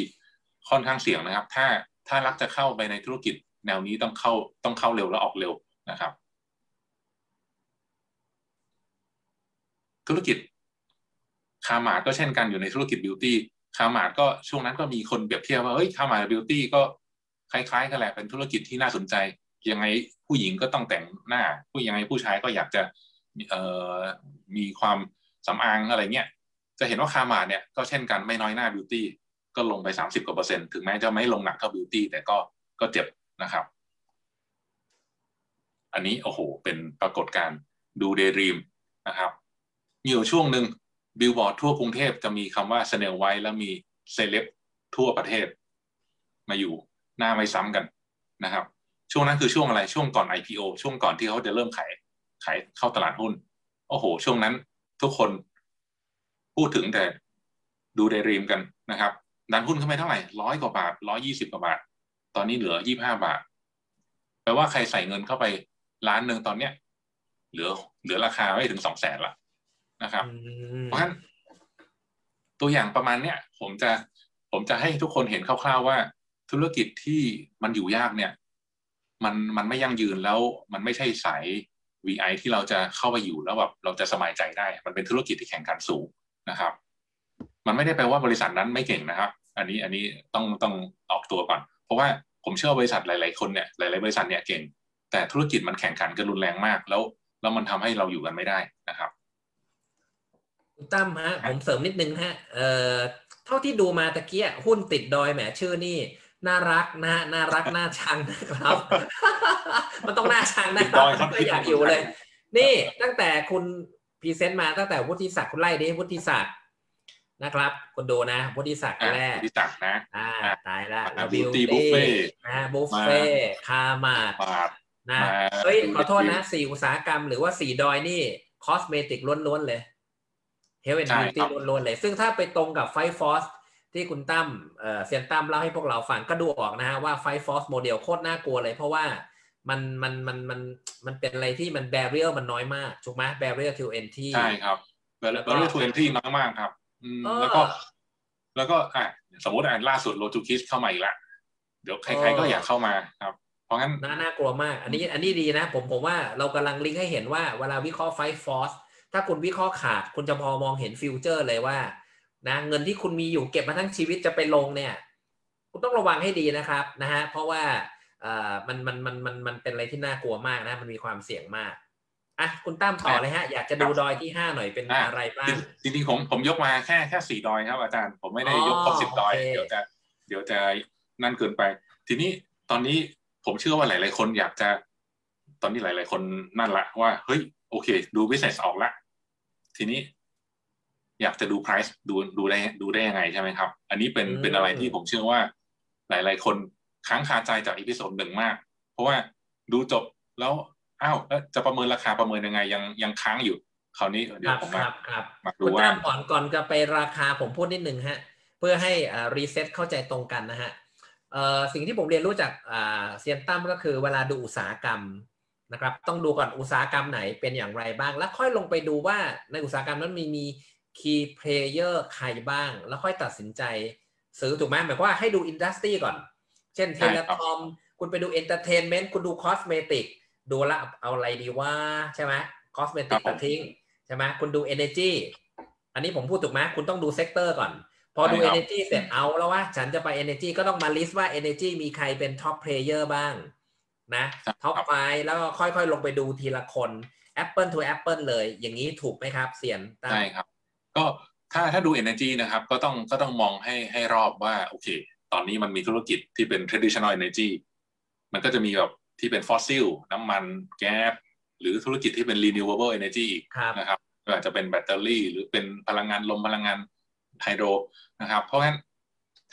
ค่อนข้างเสี่ยงนะครับถ้าถ้ารักจะเข้าไปในธุรกิจแนวนี้ต้องเข้าต้องเข้าเร็วและออกเร็วนะครับธุรกิจคาร์มาร์ทก็เช่นกันอยู่ในธุรกิจบิวตี้คาร์มาร์ทก็ช่วงนั้นก็มีคนเปรียบเทียบว่าเฮ้ยคาร์มาร์ทบิวตี้ก็คล้ายๆกันแหละเป็นธุรกิจที่น่าสนใจยังไงผู้หญิงก็ต้องแต่งหน้าผู้ยังไงผู้ชายก็อยากจะเอ่อมีความสำอางอะไรเงี้ยจะเห็นว่าคาร์มาร์ทเนี่ยก็เช่นกันไม่น้อยหน้าบิวตี้ก็ลงไปสามสิบกว่าเปอร์เซ็นต์ถึงแม้จะไม่ลงหนักเท่าบิวตี้แต่ก็ก็เจ็บนะครับอันนี้โอ้โหเป็นปรากฏการณ์ดูเดย์ดรีมนะครับมีอยู่ช่วงหนึ่งบิลบอร์ดทั่วกรุงเทพจะมีคำว่า Snail White แล้วมีเซเลบทั่วประเทศมาอยู่หน้าไม่ซ้ำกันนะครับช่วงนั้นคือช่วงอะไรช่วงก่อน ไอ พี โอ ช่วงก่อนที่เขาจะเริ่มขายขายเข้าตลาดหุ้นโอ้โหช่วงนั้นทุกคนพูดถึงแต่ดูเดย์ดรีมกันนะครับดันหุ้นขึ้นไปเท่าไหร่ร้อยกว่าบาทร้อยยี่สิบกว่าบาทตอนนี้เหลือยี่สิบห้าบาทแปลว่าใครใส่เงินเข้าไปล้านหนึ่งตอนเนี้ยเหลือเหลือราคาไม่ถึงสองแสนละนะครับเพราะฉะนั้นตัวอย่างประมาณเนี้ยผมจะผมจะให้ทุกคนเห็นคร่าวๆว่าธุรกิจที่มันอยู่ยากเนี่ยมันมันไม่ยั่งยืนแล้วมันไม่ใช่สาย วี ไอ ที่เราจะเข้าไปอยู่แล้วแบบเราจะสบายใจได้มันเป็นธุรกิจที่แข่งขันสูงนะครับมันไม่ได้แปลว่าบริษัทนั้นไม่เก่งนะครับอันนี้อันนี้ต้องต้องออกตัวก่อนเพราะว่าผมเชื่อบริษัทหลายๆคนเนี่ยหลายๆบริษัทเนี่ยเก่งแต่ธุรกิจมันแข่งขันกันรุนแรงมากแล้วแล้วมันทำให้เราอยู่กันไม่ได้นะครับตั้มฮะผมเสริมนิดนึงฮะเอ่อเท่าที่ดูมาตะเกียหุ้นติดดอยแหมชื่อนี่น่ารักนะน่ารักน่าชังนะครับมันต้องน่าชังนะครับก็อยากอยู่เลยนี่ตั้งแต่คุณพรีเซนต์มาตั้งแต่วุฒิศักดิ์คุณไล่ดิวุฒิศักดิ์นะครับคุณดูนะวุฒิศักดิ์แรกวุฒิศักดิ์นะอ่าตายละบิวตี้บุฟเฟ่นะบุฟเฟ่คาร์มาร์ทนะเฮ้ยขอโทษนะสี่อุตสาหกรรมหรือว่าสี่ดอยนี่คอสเมติกล้วนๆเลยเฮลท์แอนด์บิวตี้ล้วนๆเลยซึ่งถ้าไปตรงกับไฟฟอสที่คุณตั้มเอ่อเซียนตั้มเล่าให้พวกเราฟังก็ดูออกนะฮะว่าไฟฟอสโมเดลโคตรน่ากลัวเลยเพราะว่ามันมันมันมันมันเป็นอะไรที่มันแบเรียลมันน้อยมากถูกไหมแบเรียลทูเอนที่ใช่ครับแบเรียลทูเอนที่น้อยมากครับแล้วก็แล้วก็อ่ะสมมติอ่านล่าสุดโลจูคิสเข้ามาอีกละเดี๋ยวใครๆก็อยากเข้ามาครับเพราะงั้นน่ากลัวมากอันนี้อันนี้ดีนะผมผมว่าเรากำลังลิงก์ให้เห็นว่าเวลาวิเคราะห์ไฟฟอสถ้าคุณวิเคราะห์ขาดคุณจะพอมองเห็นฟิวเจอร์เลยว่านะเงินที่คุณมีอยู่เก็บมาทั้งชีวิตจะไปลงเนี่ยคุณต้องระวังให้ดีนะครับนะฮะเพราะว่าเอ่อมันมันมันมันมันเป็นอะไรที่น่ากลัวมากนะมันมีความเสี่ยงมากอ่ะคุณตั้มต่อเลยฮะอยากจะดูดอยที่ห้าหน่อยเป็นอะไรบ้างจริงๆผมผมยกมาแค่แค่สี่ดอยครับอาจารย์ผมไม่ได้ยกครบสิบดอยเดี๋ยวจะ เดี๋ยวจะนั่นเกินไปทีนี้ตอนนี้ผมเชื่อว่าหลายๆคนอยากจะตอนนี้หลายๆคนนั่นละว่าเฮ้ยโอเคดู business ออกละทีนี้อยากจะดู price ดูดูได้ดูได้ยังไงใช่ไหมครับอันนี้เป็นเป็นอะไรที่ผมเชื่อว่าหลายๆคนค้างคาใจจากอีพิโซดหนึ่งมากเพราะว่าดูจบแล้วอ้าวแล้วจะประเมินราคาประเมินยังไงยังยังค้างอยู่คราวนี้เดี๋ยวผมมามาดูว่าก่อนก่อนจะไปราคาผมพูดนิดหนึ่งฮะเพื่อให้รีเซ็ตเข้าใจตรงกันนะฮะสิ่งที่ผมเรียนรู้จากเซียนตั้มก็คือเวลาดูอุตสาหกรรมนะครับต้องดูก่อนอุตสาหกรรมไหนเป็นอย่างไรบ้างแล้วค่อยลงไปดูว่าในอุตสาหกรรมนั้นมีมีคีย์เพลเยอร์ใครบ้างแล้วค่อยตัดสินใจซื้อถูกไหมหมายความว่าให้ดูอินดัสทรีก่อนเช่นเทเลคอมคุณไปดูเอนเตอร์เทนเมนต์คุณดูคอสเมติกดูละเอาอะไรดีว่าใช่ไหมคอสเมติกตัดทิ้งใช่ไหมคุณดู energy อันนี้ผมพูดถูกไหมคุณต้องดูเซกเตอร์ก่อนพอดู energy เสร็จเอาแล้วว่าฉันจะไป energy ก็ต้องมา list ว่า energy มีใครเป็น top player บ้างนะท็อปไฟว์แล้วก็ค่อยๆลงไปดูทีละคน Apple to Apple เลยอย่างนี้ถูกไหมครับเสียนใช่ครับก็ถ้าถ้าดู energy นะครับก็ต้องก็ต้องมองให้ให้รอบว่าโอเคตอนนี้มันมีธุรกิจที่เป็น traditional energy มันก็จะมีแบบที่เป็น fossil น้ำมันแก๊สหรือธุรกิจที่เป็น renewable energy อีกนะครับก็อาจจะเป็นแบตเตอรี่หรือเป็นพลังงานลมพลังงานไฮโดรนะครับเพราะงั้น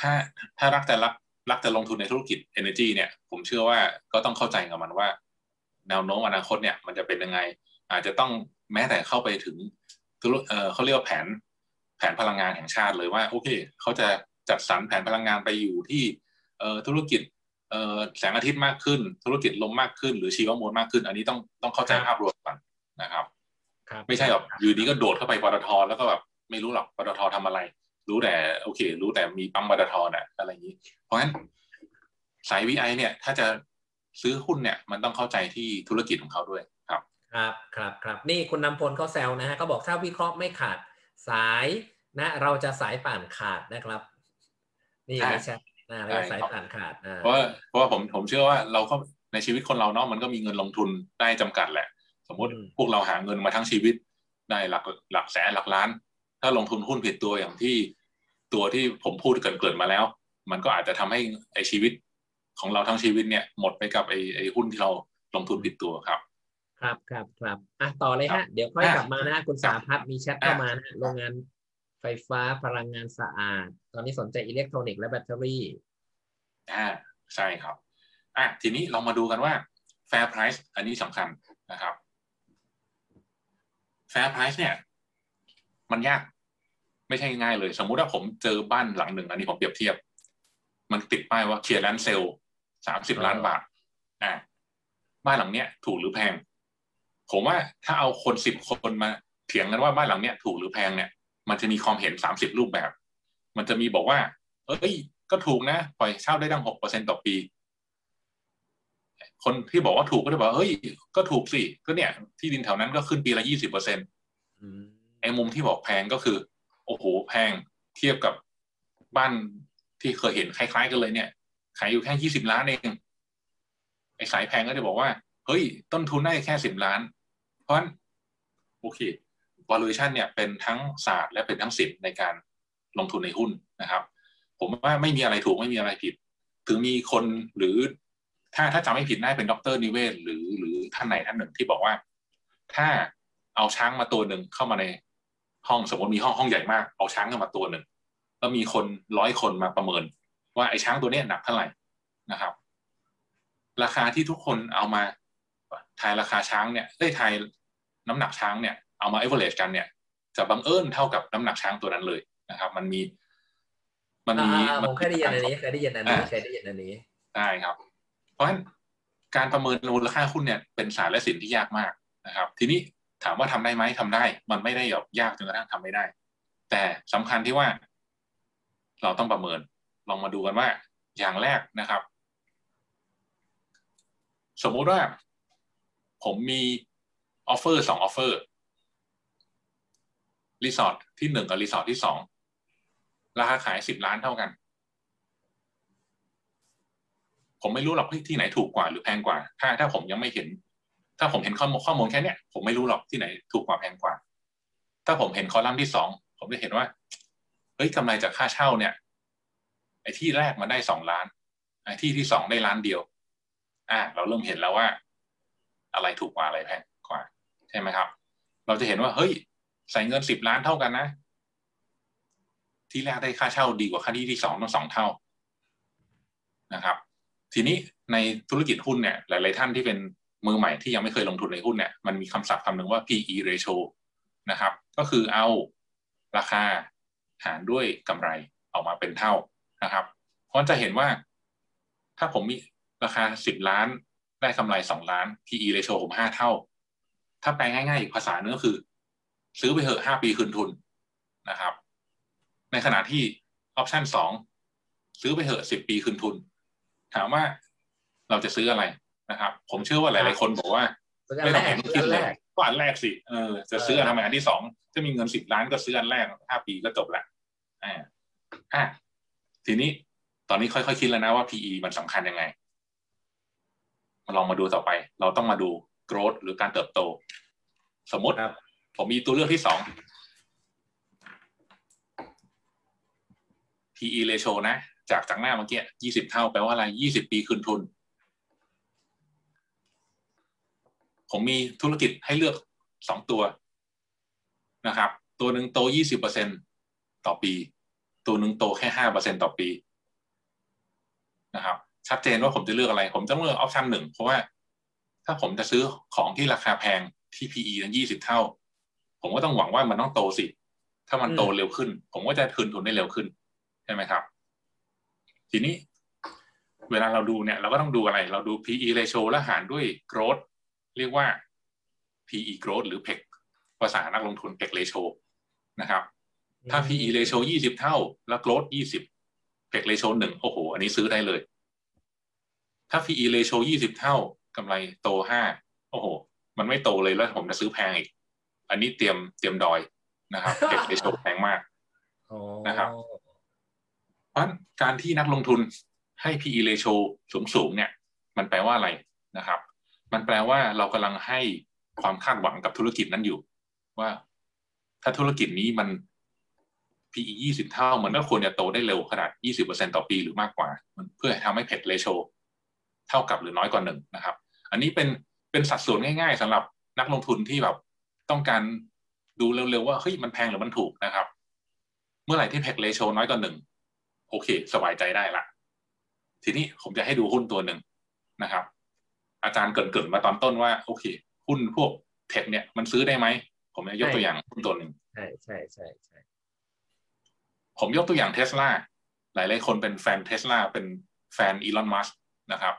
ถ้าถ้ารักแต่รักรักจะลงทุนในธุรกิจ energy เนี่ยผมเชื่อว่าก็ต้องเข้าใจกับมันว่าแนวโน้มอนาคตเนี่ยมันจะเป็นยังไงอาจจะต้องแม้แต่เข้าไปถึงเอ่อเขาเรียกว่าแผนแผนพลังงานแห่งชาติเลยว่าโอเคเขาจะจัดสรรแผนพลังงานไปอยู่ที่เอ่อธุรกิจเอ่อแสงอาทิตย์มากขึ้นธุรกิจลมมากขึ้นหรือชีวมวลมากขึ้นอันนี้ต้องต้องเข้าใจภาพรวมก่อนนะครับไม่ใช่แบบอยู่ดีก็โดดเข้าไปปตท.แล้วก็แบบไม่รู้หรอกปตท.ทำอะไรรู้แต่โอเครู้แต่มีปั๊มปตท.น่ะอะไรอย่างนี้เพราะฉะนั้นสาย วี ไอ เนี่ยถ้าจะซื้อหุ้นเนี่ยมันต้องเข้าใจที่ธุรกิจของเขาด้วยครับครับครับครับนี่คุณนำพลเขาแซวนะฮะก็บอกถ้าวิเคราะห์ไม่ขาดสายนะเราจะสายป่านขาดนะครับนี่ไม่ใช่นะเราสายป่านขาดเพราะเพราะผมผมเชื่อว่าเราก็ในชีวิตคนเราเนาะมันก็มีเงินลงทุนได้จำกัดแหละสมมติพวกเราหาเงินมาทั้งชีวิตได้หลักหลักแสนหลักล้านถ้าลงทุนหุ้นผิดตัวอย่างที่ตัวที่ผมพูดเกินเกินมาแล้วมันก็อาจจะทำให้ไอชีวิตของเราทั้งชีวิตเนี่ยหมดไปกับไอไอหุ้นที่เราลงทุนผิดตัวครับครับครับครับอ่ะต่อเลยฮะเดี๋ยวค่อยกลับมานะคุณสาพัฒน์มีแชทเข้ามานะโรงงานไฟฟ้าพลังงานสะอาดตอนนี้สนใจอิเล็กทรอนิกส์และแบตเตอรี่อ่าใช่ครับอ่ะทีนี้ลองมาดูกันว่า fair price อันนี้สำคัญนะครับ fair price เนี่ยมันยากไม่ใช่ง่ายเลยสมมุติว่าผมเจอบ้านหลังหนึ่งอันนี้ผมเปรียบเทียบมันติดป้ายว่าเคลียร์แลนด์เซลสามสิบล้านบาทอ่าบ้านหลังเนี้ยถูกหรือแพงผมว่าถ้าเอาคนสิบคนมาเถียงกันว่าบ้านหลังเนี้ยถูกหรือแพงเนี่ยมันจะมีความเห็นสามสิบรูปแบบมันจะมีบอกว่าเอ้ยก็ถูกนะปล่อยเช่าได้ตั้งหกเปอร์เซ็นต์ต่อปีคนที่บอกว่าถูกก็จะบอกเฮ้ยก็ถูกสิก็เนี่ยที่ดินแถวนั้นก็ขึ้นปีละยี่สิบเปอร์เซ็นต์ไอ้มุมที่บอกแพงก็คือโอ้โหแพงเทียบกับบ้านที่เคยเห็นคล้ายๆกันเลยเนี่ยขายอยู่แค่ยี่สิบล้านเองไอ้สายแพงก็จะบอกว่าเฮ้ยต้นทุนได้แค่สิบล้านเพราะฉะนั้นโอเค valuation เนี่ยเป็นทั้งศาสตร์และเป็นทั้งศิลป์ในการลงทุนในหุ้นนะครับผมว่าไม่มีอะไรถูกไม่มีอะไรผิดถึงมีคนหรือถ้าถ้าจำไม่ผิดน่าเป็นดร.นิเวศหรือหรือท่านไหนท่านหนึ่งที่บอกว่าถ้าเอาช้างมาตัวหนึ่งเข้ามาในห้องสมมติมีห้องห้องใหญ่มากเอาช้างเข้ามาตัวหนึ่งแล้วมีคนร้อยคนมาประเมินว่าไอ้ช้างตัวนี้หนักเท่าไหร่นะครับราคาที่ทุกคนเอามาทายราคาช้างเนี่ยได้ทายน้ำหนักช้างเนี่ยเอามา average กันเนี่ยจะบังเอิญเท่ากับน้ำหนักช้างตัวนั้นเลยนะครับมันมีมันมีผมเคยได้ยินอันนี้เคยได้ยินอันนี้เคยได้ยินอันนี้ใช่ครับเพราะฉะนั้นการประเมินมูลค่าหุ้นเนี่ยเป็นศาสตร์และศิลป์ที่ยากมากนะครับทีนี้ถามว่าทำได้ไหมทำได้มันไม่ได้แบบยากจนกระทั่งทำไม่ได้แต่สำคัญที่ว่าเราต้องประเมินลองมาดูกันว่าอย่างแรกนะครับสมมุติว่าผมมีออฟเฟอร์สองออฟเฟอร์รีสอร์ทที่หนึ่งกับรีสอร์ทที่สองราคาขายสิบล้านเท่ากันผมไม่รู้หรอกที่ไหนถูกกว่าหรือแพงกว่าถ้าถ้าผมยังไม่เห็นถ้าผมเห็นข้อมูลข้อมูลแค่เนี้ยผมไม่รู้หรอกที่ไหนถูกกว่าแพงกว่าถ้าผมเห็นคอลัมน์ที่สองผมจะเห็นว่าเฮ้ยกำไรจากค่าเช่าเนี่ย ไอ้ที่แรกมันได้สองล้านไอ้ที่ที่สองได้ล้านเดียวอ่ะเราเริ่มเห็นแล้วว่าอะไรถูกกว่าอะไรแพงกว่าใช่ไหมครับเราจะเห็นว่าเฮ้ยใส่เงินสิบล้านเท่ากันนะที่แรกได้ค่าเช่าดีกว่าค่าที่ที่สองต้องสองเท่านะครับทีนี้ในธุรกิจหุ้นเนี่ยหลายๆท่านที่เป็นมือใหม่ที่ยังไม่เคยลงทุนในหุ้นเนี่ยมันมีคำศัพท์คำหนึ่งว่า พี อี ratio นะครับก็คือเอาราคาหารด้วยกำไรออกมาเป็นเท่านะครับเพราะจะเห็นว่าถ้าผมมีราคาสิบล้านได้กำไรสองล้าน พี อี ratio ผมห้าเท่าถ้าแปลง่ายๆอีกภาษาหนึ่งก็คือซื้อไปเถอะห้าปีคืนทุนนะครับในขณะที่ออปชั่นสองซื้อไปเถอะสิบปีคืนทุนถามว่าเราจะซื้ออะไรนะครับผมเชื่อว่าหลายๆคนบอกว่าไม่ต้องคิดเลยก็อันแรกสิเออจะซื้อทำไมอันที่สองถ้ามีเงินสิบล้านก็ซื้ออันแรกห้าปีก็จบละอ่าอ่ะทีนี้ตอนนี้ค่อยๆคิดแล้วนะว่า พี อี มันสำคัญยังไงมาลองมาดูต่อไปเราต้องมาดู growth หรือการเติบโตสมมติผมมีตัวเลือกที่สอง พี อี ratio นะจากจากหน้าเมื่อกี้ยี่สิบเท่าแปลว่าอะไรยี่สิบปีคืนทุนผมมีธุรกิจให้เลือกสองตัวนะครับตัวหนึ่งโต ยี่สิบเปอร์เซ็นต์ ต่อปีตัวหนึ่งโตแค่ ห้าเปอร์เซ็นต์ ต่อปีนะครับชัดเจนว่าผมจะเลือกอะไรผมต้องเลือกออปชั่นหนึ่งเพราะว่าถ้าผมจะซื้อของที่ราคาแพงที่ พี อี ตั้งยี่สิบเท่าผมก็ต้องหวังว่ามันต้องโตสิถ้ามันโตเร็วขึ้นผมก็จะคืนทุนได้เร็วขึ้นใช่ไหมครับทีนี้เวลาเราดูเนี่ยเราก็ต้องดูอะไรเราดู พี อี ratio แล้วหารด้วย growthเรียกว่า พี อี growth หรือ พี อี ภาษานักลงทุน พี อี ratio นะครับถ้า พี อี ratio ยี่สิบเท่าแล้ว growth ยี่สิบ พี อี ratio หนึ่งโอ้โหอันนี้ซื้อได้เลยถ้า พี อี ratio ยี่สิบเท่ากำไรโตห้าโอ้โหมันไม่โตเลยแล้วผมจะซื้อแพงอีกอันนี้เตรียมเตรียมดอยนะครับ พี อี ratio แพงมากนะครับเพราะการที่นักลงทุนให้ พี อี ratio สูงๆเนี่ยมันแปลว่าอะไรนะครับมันแปลว่าเรากำลังให้ความคาดหวังกับธุรกิจนั้นอยู่ว่าถ้าธุรกิจนี้มัน พี อี ยี่สิบเท่ามันก็ควรจะโตได้เร็วขนาด ยี่สิบเปอร์เซ็นต์ ต่อปีหรือมากกว่ามันเพื่อทำให้ พี อี ratio เท่ากับหรือน้อยกว่าหนึ่งนะครับอันนี้เป็นเป็นสัดส่วนง่ายๆสำหรับนักลงทุนที่แบบต้องการดูเร็วๆว่าเฮ้ยมันแพงหรือมันถูกนะครับเมื่อไหร่ที่ พี อี ratio น้อยกว่าหนึ่งโอเคสบายใจได้ละทีนี้ผมจะให้ดูหุ้นตัวหนึ่งนะครับอาจารย์เกิดๆมาตอนต้นว่าโอเคหุ้นพวกเทคเนี่ยมันซื้อได้ไหมผมจะยกตัวอย่างหุ้นตัวหนึ่งใช่ใช่ใช่ใช่ผมยกตัวอย่าง Tesla หลายๆคนเป็นแฟน Tesla เป็นแฟน Elon Musk นะครับ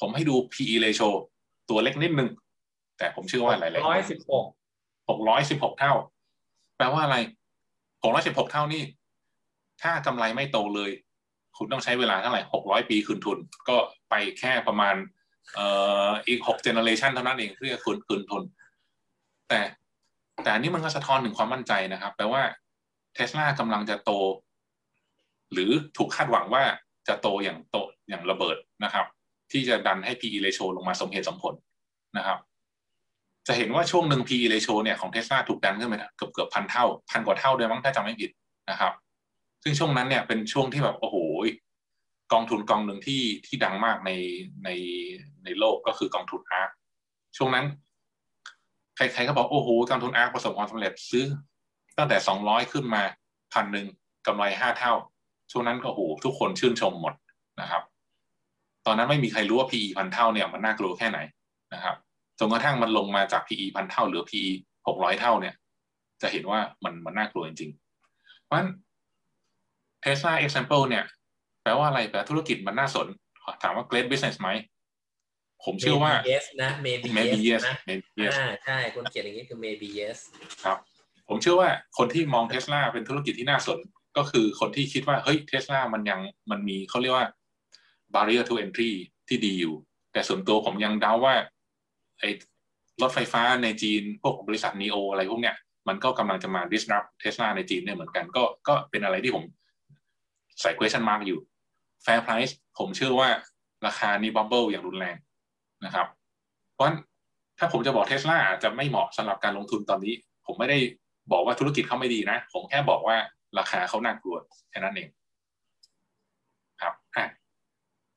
ผมให้ดู พี อี ratio ตัวเล็กนิดนึงแต่ผมเชื่อว่าหลายๆคนหกร้อยสิบหก หกร้อยสิบหกเท่าแปลว่าอะไรหกร้อยสิบหกเท่านี่ถ้ากำไรไม่โตเลยคุณต้องใช้เวลาเท่าไหร่หกร้อยปีคืนทุนก็ไปแค่ประมาณเอ่ออีกหกเจเนอเรชันเท่านั้นเองเพื่อคืนคืนทุนแต่แต่อันนี้มันก็สะท้อนถึงความมั่นใจนะครับแปลว่า Tesla กำลังจะโตหรือถูกคาดหวังว่าจะโตอย่างโตอย่างระเบิดนะครับที่จะดันให้ พี อี ratio ลงมาสมเหตุสมผลนะครับจะเห็นว่าช่วงหนึ่ง พี อี ratio เนี่ยของ Tesla ถูกดันขึ้นไปเกือบเกือบพันเท่าพันกว่าเท่าด้วยมั้งถ้าจำไม่ผิดนะครับซึ่งช่วงนั้นเนี่ยเป็นช่วงที่แบบโอ้โหกองทุนกองหนึ่งที่ที่ดังมากในในในโลกก็คือกองทุนอาร์คช่วงนั้นใครๆก็บอกโอ้โหกองทุนอาร์คประสบความสำเร็จซื้อตั้งแต่สองร้อยขึ้นมาพันหนึ่งกำไรห้าเท่าช่วงนั้นก็โอ้โหทุกคนชื่นชมหมดนะครับตอนนั้นไม่มีใครรู้ว่า พี อี พันเท่าเนี่ยมันน่ากลัวแค่ไหนนะครับจนกระทั่งมันลงมาจาก พี อี พันเท่าหรือ พี อี หกร้อยเท่าเนี่ยจะเห็นว่ามันมันน่ากลัวจริงๆเพราะฉะนั้นTesla example เนี่ยแปลว่าอะไรแปลธุรกิจมันน่าสนถามว่า great business ไหมผมเชื่อว่า yes นะ maybe yes นะ maybe yes ใช่คนเขียนอย่างนี้คือ maybe yes ครับผมเชื่อว่าคนที่มอง Tesla เป็นธุรกิจที่น่าสนก็คือคนที่คิดว่าเฮ้ย Tesla มันยังมันมีเขาเรียกว่า barrier to entry ที่ดีอยู่แต่ส่วนตัวผมยังเดาว่าไอ้รถไฟฟ้าในจีนพวกบริษัท Neo อะไรพวกเนี้ยมันก็กำลังจะมา disrupt Tesla ในจีนเนี่ยเหมือนกันก็ก็เป็นอะไรที่ผมใส่ question mark อยู่ fair price ผมเชื่อว่าราคานี้ bubble อย่างรุนแรงนะครับเพราะฉะนั้นถ้าผมจะบอก Tesla อาจจะไม่เหมาะสำหรับการลงทุนตอนนี้ผมไม่ได้บอกว่าธุรกิจเขาไม่ดีนะผมแค่บอกว่าราคาเขาน่ากลัวแค่นั้นเอง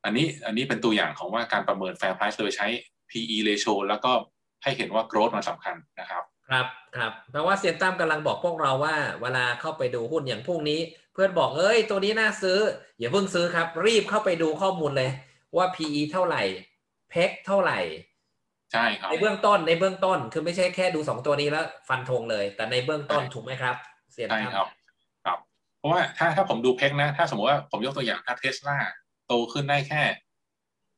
อันนี้อันนี้เป็นตัวอย่างของว่าการประเมิน Fair Price โดยใช้ พี อี ratio แล้วก็ให้เห็นว่า growth มันสำคัญนะครับครับครับแปลว่าเซียนตั้มกำลังบอกพวกเราว่าเวลาเข้าไปดูหุ้นอย่างพวกนี้เพื่อนบอกเอ้ยตัวนี้น่าซื้ออย่าเพิ่งซื้อครับรีบเข้าไปดูข้อมูลเลยว่า พี อี เท่าไหร่ พี อี เท่าไหร่ใช่ครับในเบื้องต้นในเบื้องต้นคือไม่ใช่แค่ดูสองตัวนี้แล้วฟันธงเลยแต่ในเบื้องต้นถูกไหมครับเซียนตั้มครับครับเพราะว่าถ้าถ้าผมดูพี อี นะถ้าสมมติว่าผมยกตัวอย่างถ้า Tesla โตขึ้นได้แค่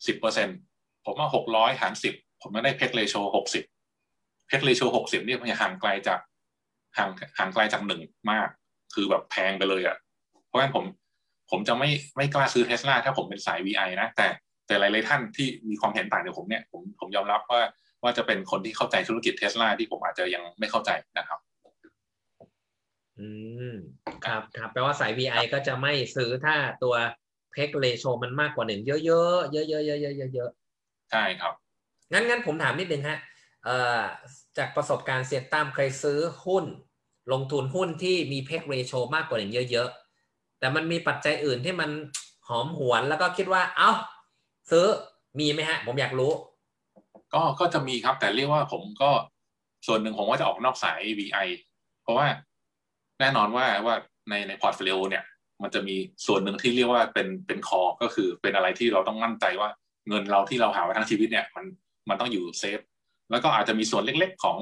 สิบเปอร์เซ็นต์ ผมว่าหกร้อยหารสิบผมจะได้ พี อี ratio หกสิบเพกเรโชหกสิบเนี่ยมันห่างไกลจากห่างห่างไกลจากหนึ่งมากคือแบบแพงไปเลยอ่ะเพราะฉะนั้นผมผมจะไม่ไม่กล้าซื้อ Tesla ถ้าผมเป็นสาย วี ไอ นะแต่แต่หลายๆท่านที่มีความเห็นต่างจากผมเนี่ยผมผมยอมรับว่าว่าจะเป็นคนที่เข้าใจธุรกิจ Tesla ที่ผมอาจจะยังไม่เข้าใจนะครับอืมครับครับแปลว่าสาย วี ไอ ก็จะไม่ซื้อถ้าตัวเพกเรโชมันมากกว่าหนึ่งเยอะๆเยอะๆเยอะๆใช่ครับงั้นงั้นผมถามนิดนึงฮะจากประสบการณ์เซียนตั้มเคยซื้อหุ้นลงทุนหุ้นที่มีเพกเรโชมากกว่าหนึ่งเยอะๆแต่มันมีปัจจัยอื่นที่มันหอมหวนแล้วก็คิดว่าเอ้าซื้อมีไหมฮะผมอยากรู้ก็ก็จะมีครับแต่เรียกว่าผมก็ส่วนหนึ่งผมว่าจะออกนอกสาย วี ไอ เพราะว่าแน่นอนว่าว่าในในพอร์ตโฟลิโอเนี่ยมันจะมีส่วนหนึ่งที่เรียกว่าเป็นเป็นคอก็คือเป็นอะไรที่เราต้องมั่นใจว่าเงินเราที่เราหามาทั้งชีวิตเนี่ยมันมันต้องอยู่เซฟแล้วก็อาจจะมีส่วนเล็กๆของ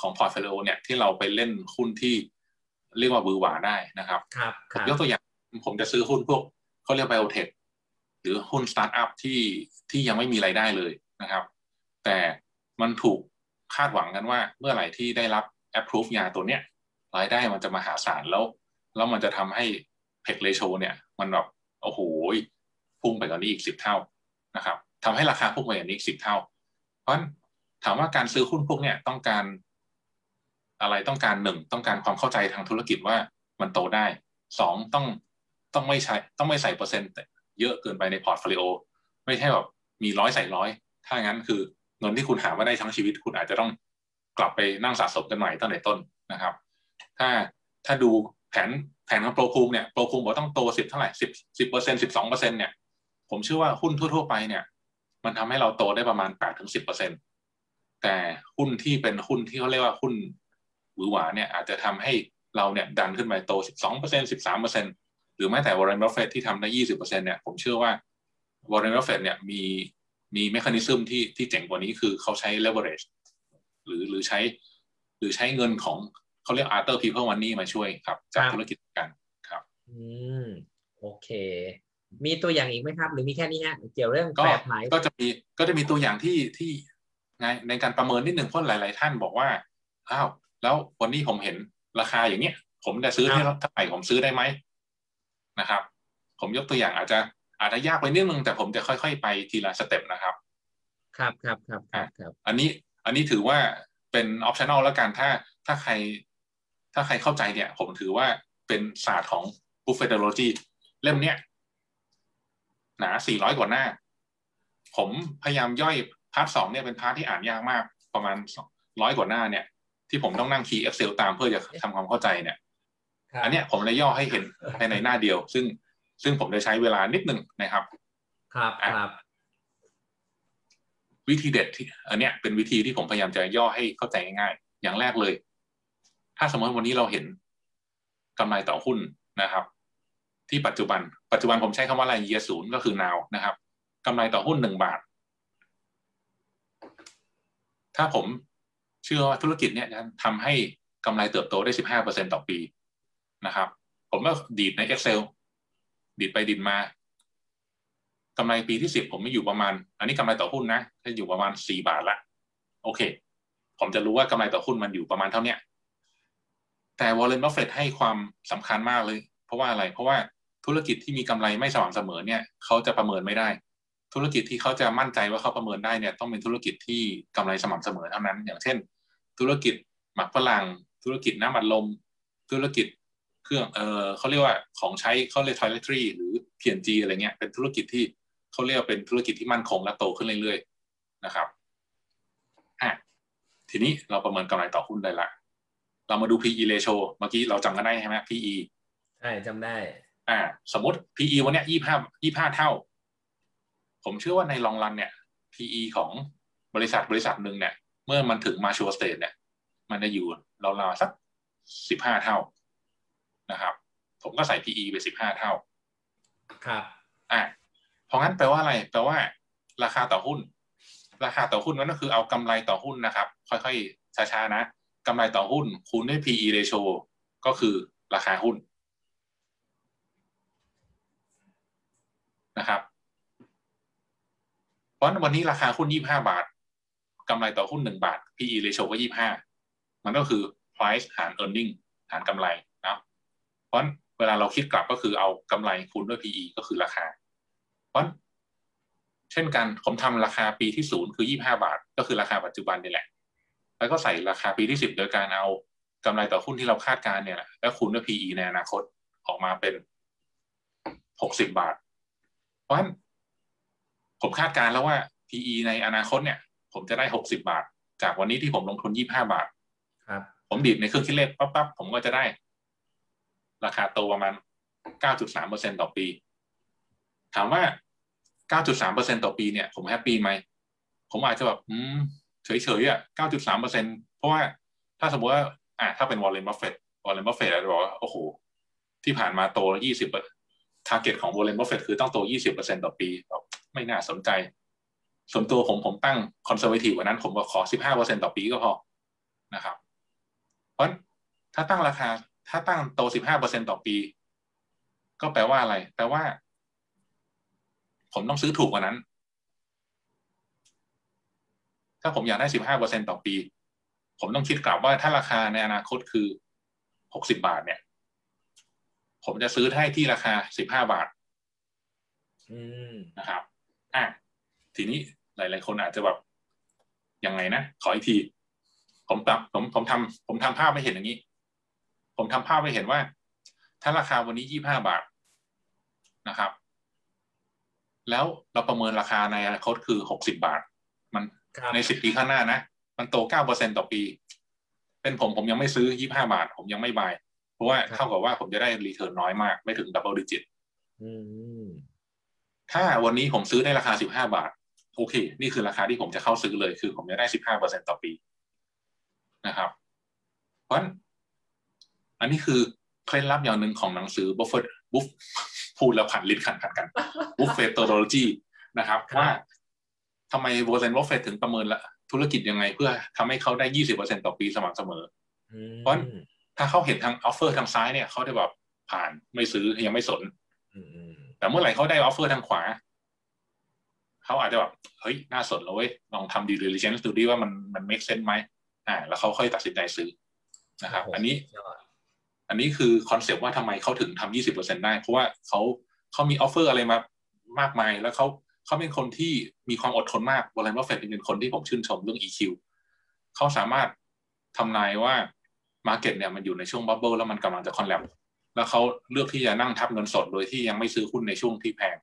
ของพอร์ตโฟลิโอเนี่ยที่เราไปเล่นหุ้นที่เรียกว่าบือหวาได้นะครับครับผมยกตัวอย่างผมจะซื้อหุ้นพวกเขาเรียกไบโอเทคหรือหุ้นสตาร์ทอัพที่ที่ยังไม่มีรายได้เลยนะครับแต่มันถูกคาดหวังกันว่าเมื่อไหร่ที่ได้รับ approve ยาตัวเนี้ยรายได้มันจะมหาศาลแล้วแล้วมันจะทำให้ พี อี ratio เนี่ยมันแบบโอ้โหพุ่งไปกว่านี้อีกสิบเท่านะครับทำให้ราคาพุ่งไปกว่านี้อีกสิบเท่าเพราะฉะนั้นถามว่าการซื้อหุ้นพวกเนี่ยต้องการอะไรต้องการหนึ่งต้องการความเข้าใจทางธุรกิจว่ามันโตได้สองต้องต้องไม่ใช้ต้องไม่ใส่เปอร์เซ็นต์เยอะเกินไปในพอร์ตโฟลิโอไม่ใช่แบบมีร้อยใส่ร้อยถ้างั้นคือเงินที่คุณหามาได้ทั้งชีวิตคุณอาจจะต้องกลับไปนั่งสะสมกันใหม่ตั้งแต่ต้นนะครับถ้าถ้าดูแผนแผนของโปรภูมิเนี่ยโปรภูมิบอกต้องโตสิบเท่าไหร่สิบสิบเปอร์เซ็นต์สิบสองเปอร์เซ็นต์เนี่ยผมเชื่อว่าหุ้นทั่วๆไปเนี่ยมันทำให้เราโตได้ประมาณแปดถึงสิบเปอร์เซ็นต์แต่หุ้นที่เป็นหุ้นที่เขาเรียกว่าหุ้นหวือหวาเนี่ยอาจจะทำให้เราเนี่ยดันขึ้นไปโต สิบสองเปอร์เซ็นต์ สิบสามเปอร์เซ็นต์ หรือแม้แต่ Warren Buffett ที่ทำได้ ยี่สิบเปอร์เซ็นต์ เนี่ยผมเชื่อว่า Warren Buffett เนี่ยมีมีเมคานิซึมที่ที่เจ๋งกว่านี้คือเขาใช้ leverage หรือหรือใช้หรือใช้เงินของเขาเรียก other people money มาช่วยครับจากธุรกิจกันครับอืมโอเคมีตัวอย่างอีกไหมครับหรือมีแค่นี้ฮะเกี่ยวเรื่องแปรผันก็จะมีก็จะมีตัวอย่างที่ที่ในการประเมินนิดหนึ่งเพราะหลายๆท่านบอกว่าอ้าวแล้ววันนี้ผมเห็นราคาอย่างเนี้ยผมจะซื้อที่เท่าไหร่ผมซื้อได้ไหมนะครับผมยกตัวอย่างอาจจะอาจจะยากไปนิดนึงแต่ผมจะค่อยๆไปทีละสเต็ปนะครับครับครับครับครับอันนี้อันนี้ถือว่าเป็นออปชั่นอลแล้วกันถ้าถ้าใครถ้าใครเข้าใจเนี่ยผมถือว่าเป็นศาสตร์ของ Buffettology เล่มเนี้ยหนาสี่ร้อยกว่าหน้าผมพยายามย่อยพาร์ทสองเนี่ยเป็นพาร์ทที่อ่านยากมากประมาณร้อยกว่าหน้าเนี่ยที่ผมต้องนั่งคีย์ Excel ตามเพื่อจะทำความเข้าใจเนี่ยอันเนี้ยผมเลยย่อให้เห็นภายในหน้าเดียวซึ่งซึ่งผมจะใช้เวลานิดหนึ่งนะครับครับครับวิธีเด็ดที่อันเนี้ยเป็นวิธีที่ผมพยายามจะย่อให้เข้าใจง่ายๆอย่างแรกเลยถ้าสมมติวันนี้เราเห็นกำไรต่อหุ้นนะครับที่ปัจจุบันปัจจุบันผมใช้คำว่าอะไรเยียร์ศูนย์ก็คือ now นะครับกำไรต่อหุ้นหนึ่งบาทถ้าผมเชื่อว่าธุรกิจเนี่ยจะทำให้กำไรเติบโตได้ สิบห้าเปอร์เซ็นต์ ต่อปีนะครับผมก็ดีดใน Excel ดีดไปดีดมากำไรปีที่สิบผมไม่อยู่ประมาณอันนี้กำไรต่อหุ้นนะถ้าอยู่ประมาณสี่บาทละโอเคผมจะรู้ว่ากำไรต่อหุ้นมันอยู่ประมาณเท่าเนี้ยแต่ Warren Buffett ให้ความสำคัญมากเลยเพราะว่าอะไรเพราะว่าธุรกิจที่มีกำไรไม่สม่ำเสมอเนี่ยเขาจะประเมินไม่ได้ธุรกิจที่เขาจะมั่นใจว่าเขาประเมินได้เนี่ยต้องเป็นธุรกิจที่กำไรสม่ำเสมอเท่านั้นอย่างเช่นธุรกิจหมักฝรั่งธุรกิจน้ำอัดลมธุรกิจเครื่องเออเขาเรียกว่าของใช้เขาเรียก toiletry หรือ พี แอนด์ จี อะไรเงี้ยเป็นธุรกิจที่เขาเรียกเป็นธุรกิจที่มั่นคงและโตขึ้นเรื่อยๆนะครับอ่ะทีนี้เราประเมินกำไรต่อหุ้นได้ละเรามาดู พี อี ratio เมื่อกี้เราจำกันได้ใช่ไหม พี อี ใช่จำได้อ่าสมมติ พี อี วันเนี้ยยี่สิบห้า ยี่สิบห้าเท่า ผมเชื่อว่าในลองรันเนี่ย พี อี ของบริษัทบริษัทหนึ่งเนี่ยเมื่อมันถึงมาชัวร์สเตจเนี่ยมันจะอยู่ราวๆสักสิบห้าเท่านะครับผมก็ใส่ พี อี ไปสิบห้าเท่าครับอ่ะเพราะงั้นแปลว่าอะไรแปลว่าราคาต่อหุ้นราคาต่อหุ้นนั่นก็คือเอากำไรต่อหุ้นนะครับค่อยๆช้าๆนะกำไรต่อหุ้นคูณด้วย พี อี ratio ก็คือราคาหุ้นนะครับเพราะวันนี้ราคาหุ้นยี่สิบห้าบาทกำไรต่อหุ้นหนึ่งบาท พี อี ratio ก็ยี่สิบห้ามันก็คือ price หาร earning หารกำไรนะเพราะเวลาเราคิดกลับก็คือเอากำไรคูณด้วย พี อี ก็คือราคาเพราะเช่นกันผมทำราคาปีที่ศูนย์คือยี่สิบห้าบาทก็คือราคาปัจจุบันนี่แหละแล้วก็ใส่ราคาปีที่สิบโดยการเอากำไรต่อหุ้นที่เราคาดการเนี่ยแหละแล้วคูณด้วย พี อี ในอนาคตออกมาเป็นหกสิบบาทเพราะฉะนั้นผมคาดการแล้วว่า พี อี ในอนาคตเนี่ยผมจะได้หกสิบบาทจากวันนี้ที่ผมลงทุนยี่สิบห้าบาทครับผมดีดในเครื่องคิดเลขปั๊บปั๊บผมก็จะได้ราคาโตประมาณ เก้าจุดสามเปอร์เซ็นต์ ต่อปีถามว่า เก้าจุดสามเปอร์เซ็นต์ ต่อปีเนี่ยผมแฮปปี้ไหมผมอาจจะแบบอืมเฉยๆอ่ะ เก้าจุดสามเปอร์เซ็นต์ เพราะว่าถ้าสมมติว่าอ่ะถ้าเป็น Warren Buffett Warren Buffett อาจจะบอกว่าโอ้โหที่ผ่านมาโตยี่สิบ target ของ Warren Buffett คือต้องโต ยี่สิบเปอร์เซ็นต์ ต่อปีไม่น่าสนใจส่วนตัวผมผมตั้ง conservative กว่านั้นผมก็ขอ สิบห้าเปอร์เซ็นต์ ต่อปีก็พอนะครับเพราะถ้าตั้งราคาถ้าตั้งโต สิบห้าเปอร์เซ็นต์ ต่อปีก็แปลว่าอะไรแปลว่าผมต้องซื้อถูกกว่านั้นถ้าผมอยากได้ สิบห้าเปอร์เซ็นต์ ต่อปีผมต้องคิดกลับว่าถ้าราคาในอนาคตคือหกสิบบาทเนี่ยผมจะซื้อให้ที่ราคาสิบห้าบาทนะครับอ่ะทีนี้หลายๆคนอาจจะแบบยังไงนะขออีกทีผมปรับผมผมทำผมทำภาพไม่เห็นอย่างนี้ผมทำภาพไม่เห็นว่าถ้าราคาวันนี้ยี่สิบห้าบาทนะครับแล้วเราประเมินราคาในอนาคตคือหกสิบบาทมันในสิบปีข้างหน้านะมันโต เก้าเปอร์เซ็นต์ ต่อปีเป็นผมผมยังไม่ซื้อยี่สิบห้าบาทผมยังไม่บายเพราะว่าเท่ากับว่าผมจะได้รีเทิร์นน้อยมากไม่ถึงดับเบิลดิจิตถ้าวันนี้ผมซื้อได้ราคาสิบห้าบาทโอเคนี่คือราคาที่ผมจะเข้าซื้อเลยคือผมจะได้ สิบห้าเปอร์เซ็นต์ ต่อปีนะครับเพราะอันนี้คือเคล็ดลับอย่างหนึ่งของหนังสือ Buffett บุฟพูดแล้วผันลิ้นขันขัดกัน Buffettology นะครับว่าทำไม Warren Buffett ถึงประเมินละธุรกิจยังไงเพื่อทำให้เขาได้ ยี่สิบเปอร์เซ็นต์ ต่อปีสม่ำเสมอเพราะถ้าเขาเห็นทางออฟเฟอร์ทางซ้ายเนี่ยเขาได้แบบผ่านไม่ซื้อยังไม่สนแต่เมื่อไหร่เขาได้ออฟเฟอร์ทางขวาเขาอาจจะแบบเฮ้ยน่าสนเลยลองทำดีลิเจนซ์ดูดิว่ามันมันเมคเซนส์ไหมอ่าแล้วเขาค่อยตัดสินใจซื้อนะครับอันนี้อันนี้คือคอนเซปต์ว่าทำไมเขาถึงทำ ยี่สิบเปอร์เซ็นต์ ได้เพราะว่าเขาเขามีออฟเฟอร์อะไรมามากมายแล้วเขาเขาเป็นคนที่มีความอดทนมากวอร์เรน บัฟเฟตต์เป็นคนที่ผมชื่นชมเรื่อง อี คิว เขาสามารถทำนายว่า Market เนี่ยมันอยู่ในช่วงบับเบิ้ลแล้วมันกำลังจะคอนแลปแล้วเขาเลือกที่จะนั่งทับเงินสดโดยที่ยังไม่ซื้อหุ้นในช่วงที่แพง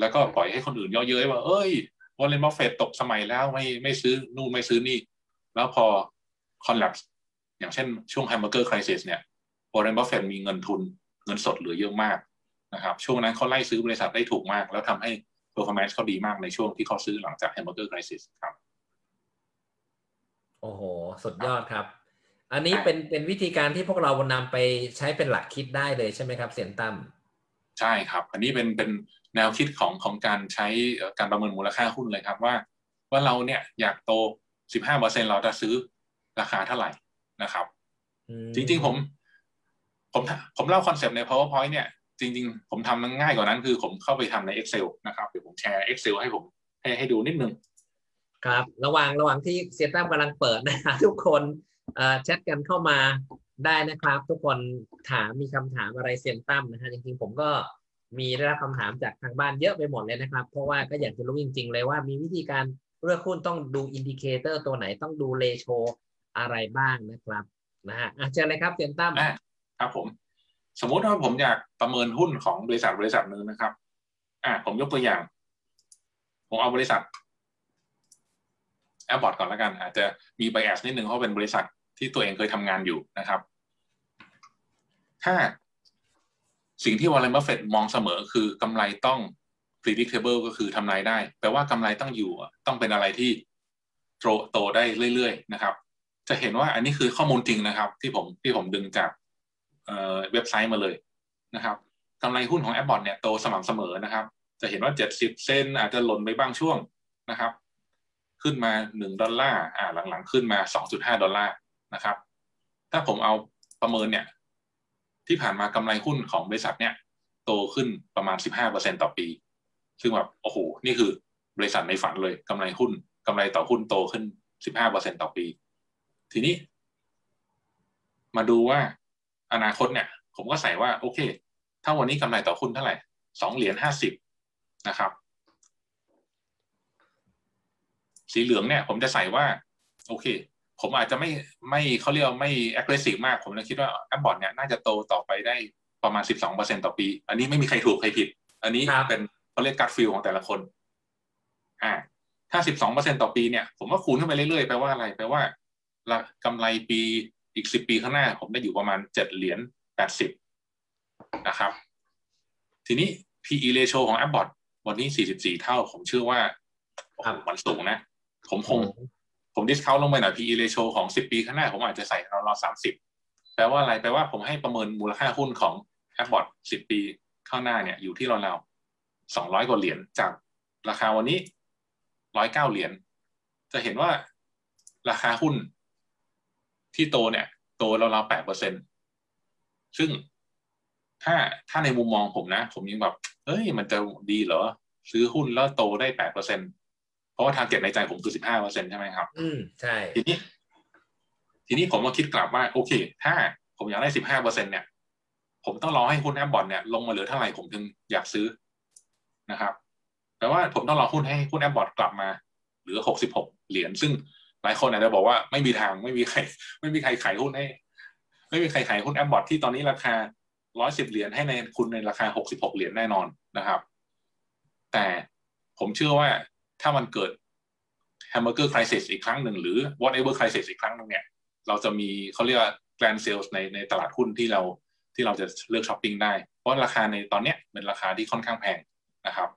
แล้วก็ปล่อยให้คนอื่นเยอะเย้ยว่าเอ้ยวอร์เรน บัฟเฟตต์ตกสมัยแล้วไม่ไม่ซื้อนู่นไม่ซื้อนี่แล้วพอคอนแลปอย่างเช่นช่วงแฮมเบอร์เกอร์ไครซิสเนี่ยวอร์เรน บัฟเฟตต์มีเงินทุนเงินสดเหลือเยอะมากนะครับช่วงนั้นเขาไล่ซื้อบริษัทได้ถูกมากแล้วทำให้performance เขาดีมากในช่วงที่เขาซื้อหลังจาก hamburger crisis ครับโอ้โหสุดยอดครับอันนี้เป็นเป็นวิธีการที่พวกเรานำไปใช้เป็นหลักคิดได้เลยใช่ไหมครับเสี่ยนตั้มใช่ครับอันนี้เป็นเป็นแนวคิดของของการใช้การประเมินมูลค่าหุ้นเลยครับว่าว่าเราเนี่ยอยากโต สิบห้าเปอร์เซ็นต์ เราจะซื้อราคาเท่าไหร่นะครับจริงๆผมผมผมเล่าคอนเซปต์ใน PowerPoint เนี่ยจริงๆผมทำง่ายกว่านั้นคือผมเข้าไปทำใน Excel นะครับเดี๋ยวผมแชร์ Excel ให้ผมให้ให้ดูนิดนึงครับระหว่างระหว่างที่เซียต้ามกำลังเปิดนะทุกคนแชทกันเข้ามาได้นะครับทุกคนถามมีคำถามอะไรเซียต้ามนะฮะจริงๆผมก็มีได้รับคำถามจากทางบ้านเยอะไปหมดเลยนะครับเพราะว่าก็อยากจะรู้จริงๆเลยว่ามีวิธีการเลือกหุ้นต้องดูอินดิเคเตอร์ตัวไหนต้องดูเรโชอะไรบ้างนะครับนะฮะเจอเลยครับเซียต้ามครับผมสมมติว่าผมอยากประเมินหุ้นของบริษัทบริษัทหนึ่งนะครับอ่าผมยกตัวอย่างผมเอาบริษัท Abbott ก่อนแล้วกันอาจจะมี bias นิดนึงเพราะเป็นบริษัทที่ตัวเองเคยทำงานอยู่นะครับถ้าสิ่งที่ Warren Buffett มองเสมอคือกำไรต้อง predictable ก็คือทำนายได้แปลว่ากำไรต้องอยู่ต้องเป็นอะไรที่โตได้เรื่อยๆนะครับจะเห็นว่าอันนี้คือข้อมูลจริงนะครับที่ผมที่ผมดึงจากเว็บไซต์มาเลยนะครับกำไรหุ้นของ Abbott เนี่ยโตสม่ำเสมอนะครับจะเห็นว่าเจ็ดสิบเซนอาจจะหล่นไปบ้างช่วงนะครับขึ้นมาหนึ่งดอลลาร์อ่าหลังๆขึ้นมา สองจุดห้า ดอลลาร์นะครับถ้าผมเอาประเมินเนี่ยที่ผ่านมากำไรหุ้นของบริษัทเนี่ยโตขึ้นประมาณ สิบห้าเปอร์เซ็นต์ ต่อปีซึ่งแบบโอ้โหนี่คือบริษัทในฝันเลยกำไรหุ้นกำไรต่อหุ้นโตขึ้น สิบห้าเปอร์เซ็นต์ ต่อปีทีนี้มาดูว่าอนาคตเนี่ยผมก็ใส่ว่าโอเคถ้าวันนี้กำไรต่อหุ้นเท่าไหร่สองเหรียญห้าสิบนะครับสีเหลืองเนี่ยผมจะใส่ว่าโอเคผมอาจจะไม่ไม่เขาเรียกไม่ aggressive มากผมเลยคิดว่า Abbott เนี่ยน่าจะโตต่อไปได้ประมาณ สิบสองเปอร์เซ็นต์ ต่อปีอันนี้ไม่มีใครถูกใครผิดอันนี้เป็นเขาเรียก gut feel ของแต่ละคนอ่าถ้า สิบสองเปอร์เซ็นต์ ต่อปีเนี่ยผมว่าคูณขึ้นไปเรื่อยๆแปลว่าอะไรแปลว่ากำไรปีอีกสิบปีข้างหน้าผมได้อยู่ประมาณเจ็ดเหรียญแปดสิบนะครับทีนี้ พี อี ratio ของ Abbott วันนี้สี่สิบสี่เท่าผมเชื่อว่ามันสูงนะผมคงผมดิสเคาท์ลงไปหน่อย พี อี ratio ของสิบปีข้างหน้าผมอาจจะใส่ราวๆสามสิบแปลว่าอะไรแปลว่าผมให้ประเมินมูลค่าหุ้นของ Abbott สิบปีข้างหน้าเนี่ยอยู่ที่ราวๆสองร้อยกว่าเหรียญจากราคาวันนี้หนึ่งร้อยเก้าเหรียญจะเห็นว่าราคาหุ้นที่โตเนี่ยโตราวๆ แปดเปอร์เซ็นต์ ซึ่งถ้าถ้าในมุมมองผมนะผมยังแบบเฮ้ยมันจะดีเหรอซื้อหุ้นแล้วโตได้ แปดเปอร์เซ็นต์เพราะว่าทางเก็ตในใจผมคือ สิบห้าเปอร์เซ็นต์ ใช่ไหมครับอืมใช่ทีนี้ทีนี้ผมมาคิดกลับว่าโอเคถ้าผมอยากได้ สิบห้าเปอร์เซ็นต์ เนี่ยผมต้องรอให้หุ้น Abbott เนี่ยลงมาเหลือเท่าไหร่ผมถึงอยากซื้อนะครับแปลว่าผมต้องรอหุ้นให้หุ้น Abbott กลับมาเหลือหกสิบหกเหรียญซึ่งหลายคนอาจจะบอกว่าไม่มีทางไม่มีใครไม่มีใครขายหุ้นให้ไม่มีใครขายหุ้น Abbott ที่ตอนนี้ราคาหนึ่งร้อยสิบเหรียญให้ในคุณในราคาหกสิบหกเหรียญแน่นอนนะครับแต่ผมเชื่อว่าถ้ามันเกิด hamburger crisis อีกครั้งหนึ่งหรือ whatever crisis อีกครั้งหนึ่งเนี่ยเราจะมีเขาเรียกว่า grand sales ในในตลาดหุ้นที่เราที่เราจะเลือกช้อปปิ้งได้เพราะราคาในตอนเนี้ยเป็นราคาที่ค่อนข้างแพงนะครับ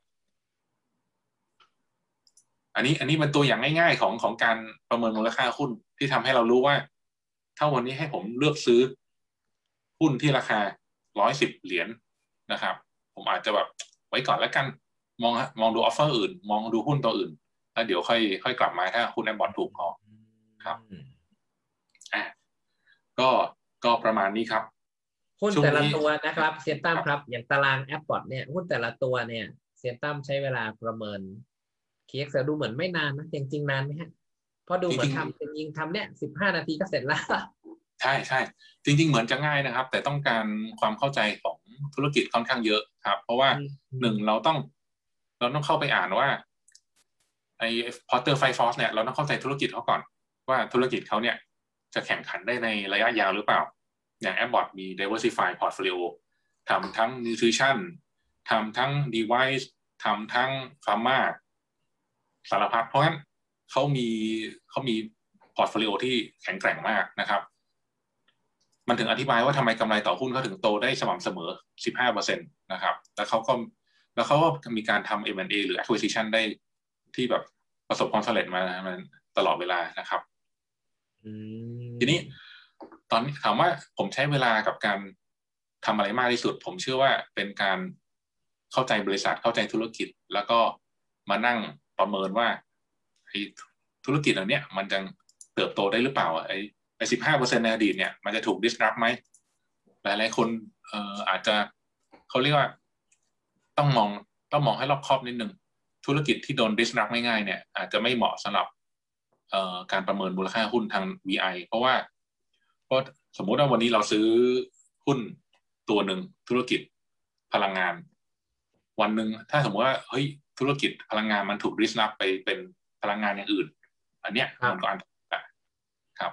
อันนี้อันนี้เป็นตัวอย่างง่ายๆของของการประเมินมูลค่าหุ้นที่ทำให้เรารู้ว่าถ้าวันนี้ให้ผมเลือกซื้อหุ้นที่ราคาหนึ่งร้อยสิบเหรียญ นะครับผมอาจจะแบบไว้ก่อนแล้วกันมองมองดูออฟเฟอร์อื่นมองดูหุ้นตัวอื่นแล้วเดี๋ยวค่อยค่อยกลับมาถ้าหุ้น Abbott ถูกพอครับอ่ะก็ก็ประมาณนี้ครับหุ้นแต่ละตัวนะครับเซียนตั้มครับอย่างตาราง Abbott เนี่ยหุ้นแต่ละตัวเนี่ยเซียนตั้มใช้เวลาประเมิน เค เอ็กซ์ แอล ดูเหมือนไม่นานนะจริงๆนานไหมฮะพอดูเหมือนทำจริงๆทำเนี่ยสิบห้านาทีก็เสร็จแล้วใช่ใช่จริงๆเหมือนจะง่ายนะครับแต่ต้องการความเข้าใจของธุรกิจค่อนข้างเยอะครับเพราะว่าหนึ่งเราต้องเราต้องเข้าไปอ่านว่าไอ้ Porter Five Force เนี่ยเราต้องเข้าใจธุรกิจเขาก่อนว่าธุรกิจเขาเนี่ยจะแข่งขันได้ในระยะยาวหรือเปล่าอย่าง Abbott มี Diversify Portfolio ทำทั้ง Nutrition ทำทั้ง Device ทำทั้ง Pharma สารพัดเพราะงั้นเขามีเขามี Portfolio ที่แข็งแกร่งมากนะครับมันถึงอธิบายว่าทำไมกำไรต่อหุ้นเขาถึงโตได้สม่ำเสมอ สิบห้าเปอร์เซ็นต์ นะครับแล้วเขาก็แล้วเขาก็มีการทำ เอ็ม แอนด์ เอ หรือ acquisition ได้ที่แบบประสบความสำเร็จมาตลอดเวลานะครับ mm. ทีนี้ตอนถามว่าผมใช้เวลากับการทำอะไรมากที่สุดผมเชื่อว่าเป็นการเข้าใจบริษัทเข้าใจธุรกิจแล้วก็มานั่งประเมินว่าไอ้ธุรกิจอันเนี้ยมันจะเติบโตได้หรือเปล่าไอ้ไอ้ สิบห้าเปอร์เซ็นต์ ในอดีตเนี่ยมันจะถูก disrupt ไหมหลายๆคนเอ่ออาจจะเขาเรียกว่าต้องมองต้องมองให้รอบคอบนิดนึงธุรกิจที่โดน disrupt ง่ายๆเนี่ยอาจจะไม่เหมาะสำหรับการประเมินมูลค่าหุ้นทาง วี ไอ เพราะว่าเพราะสมมุติว่าวันนี้เราซื้อหุ้นตัวหนึ่งธุรกิจพลังงานวันหนึ่งถ้าสมมติว่าเฮ้ยธุรกิจพลังงานมันถูก disrupt ไปเป็นพลังงานอย่างอื่นอันเนี้ยมันก็อันตรายครับ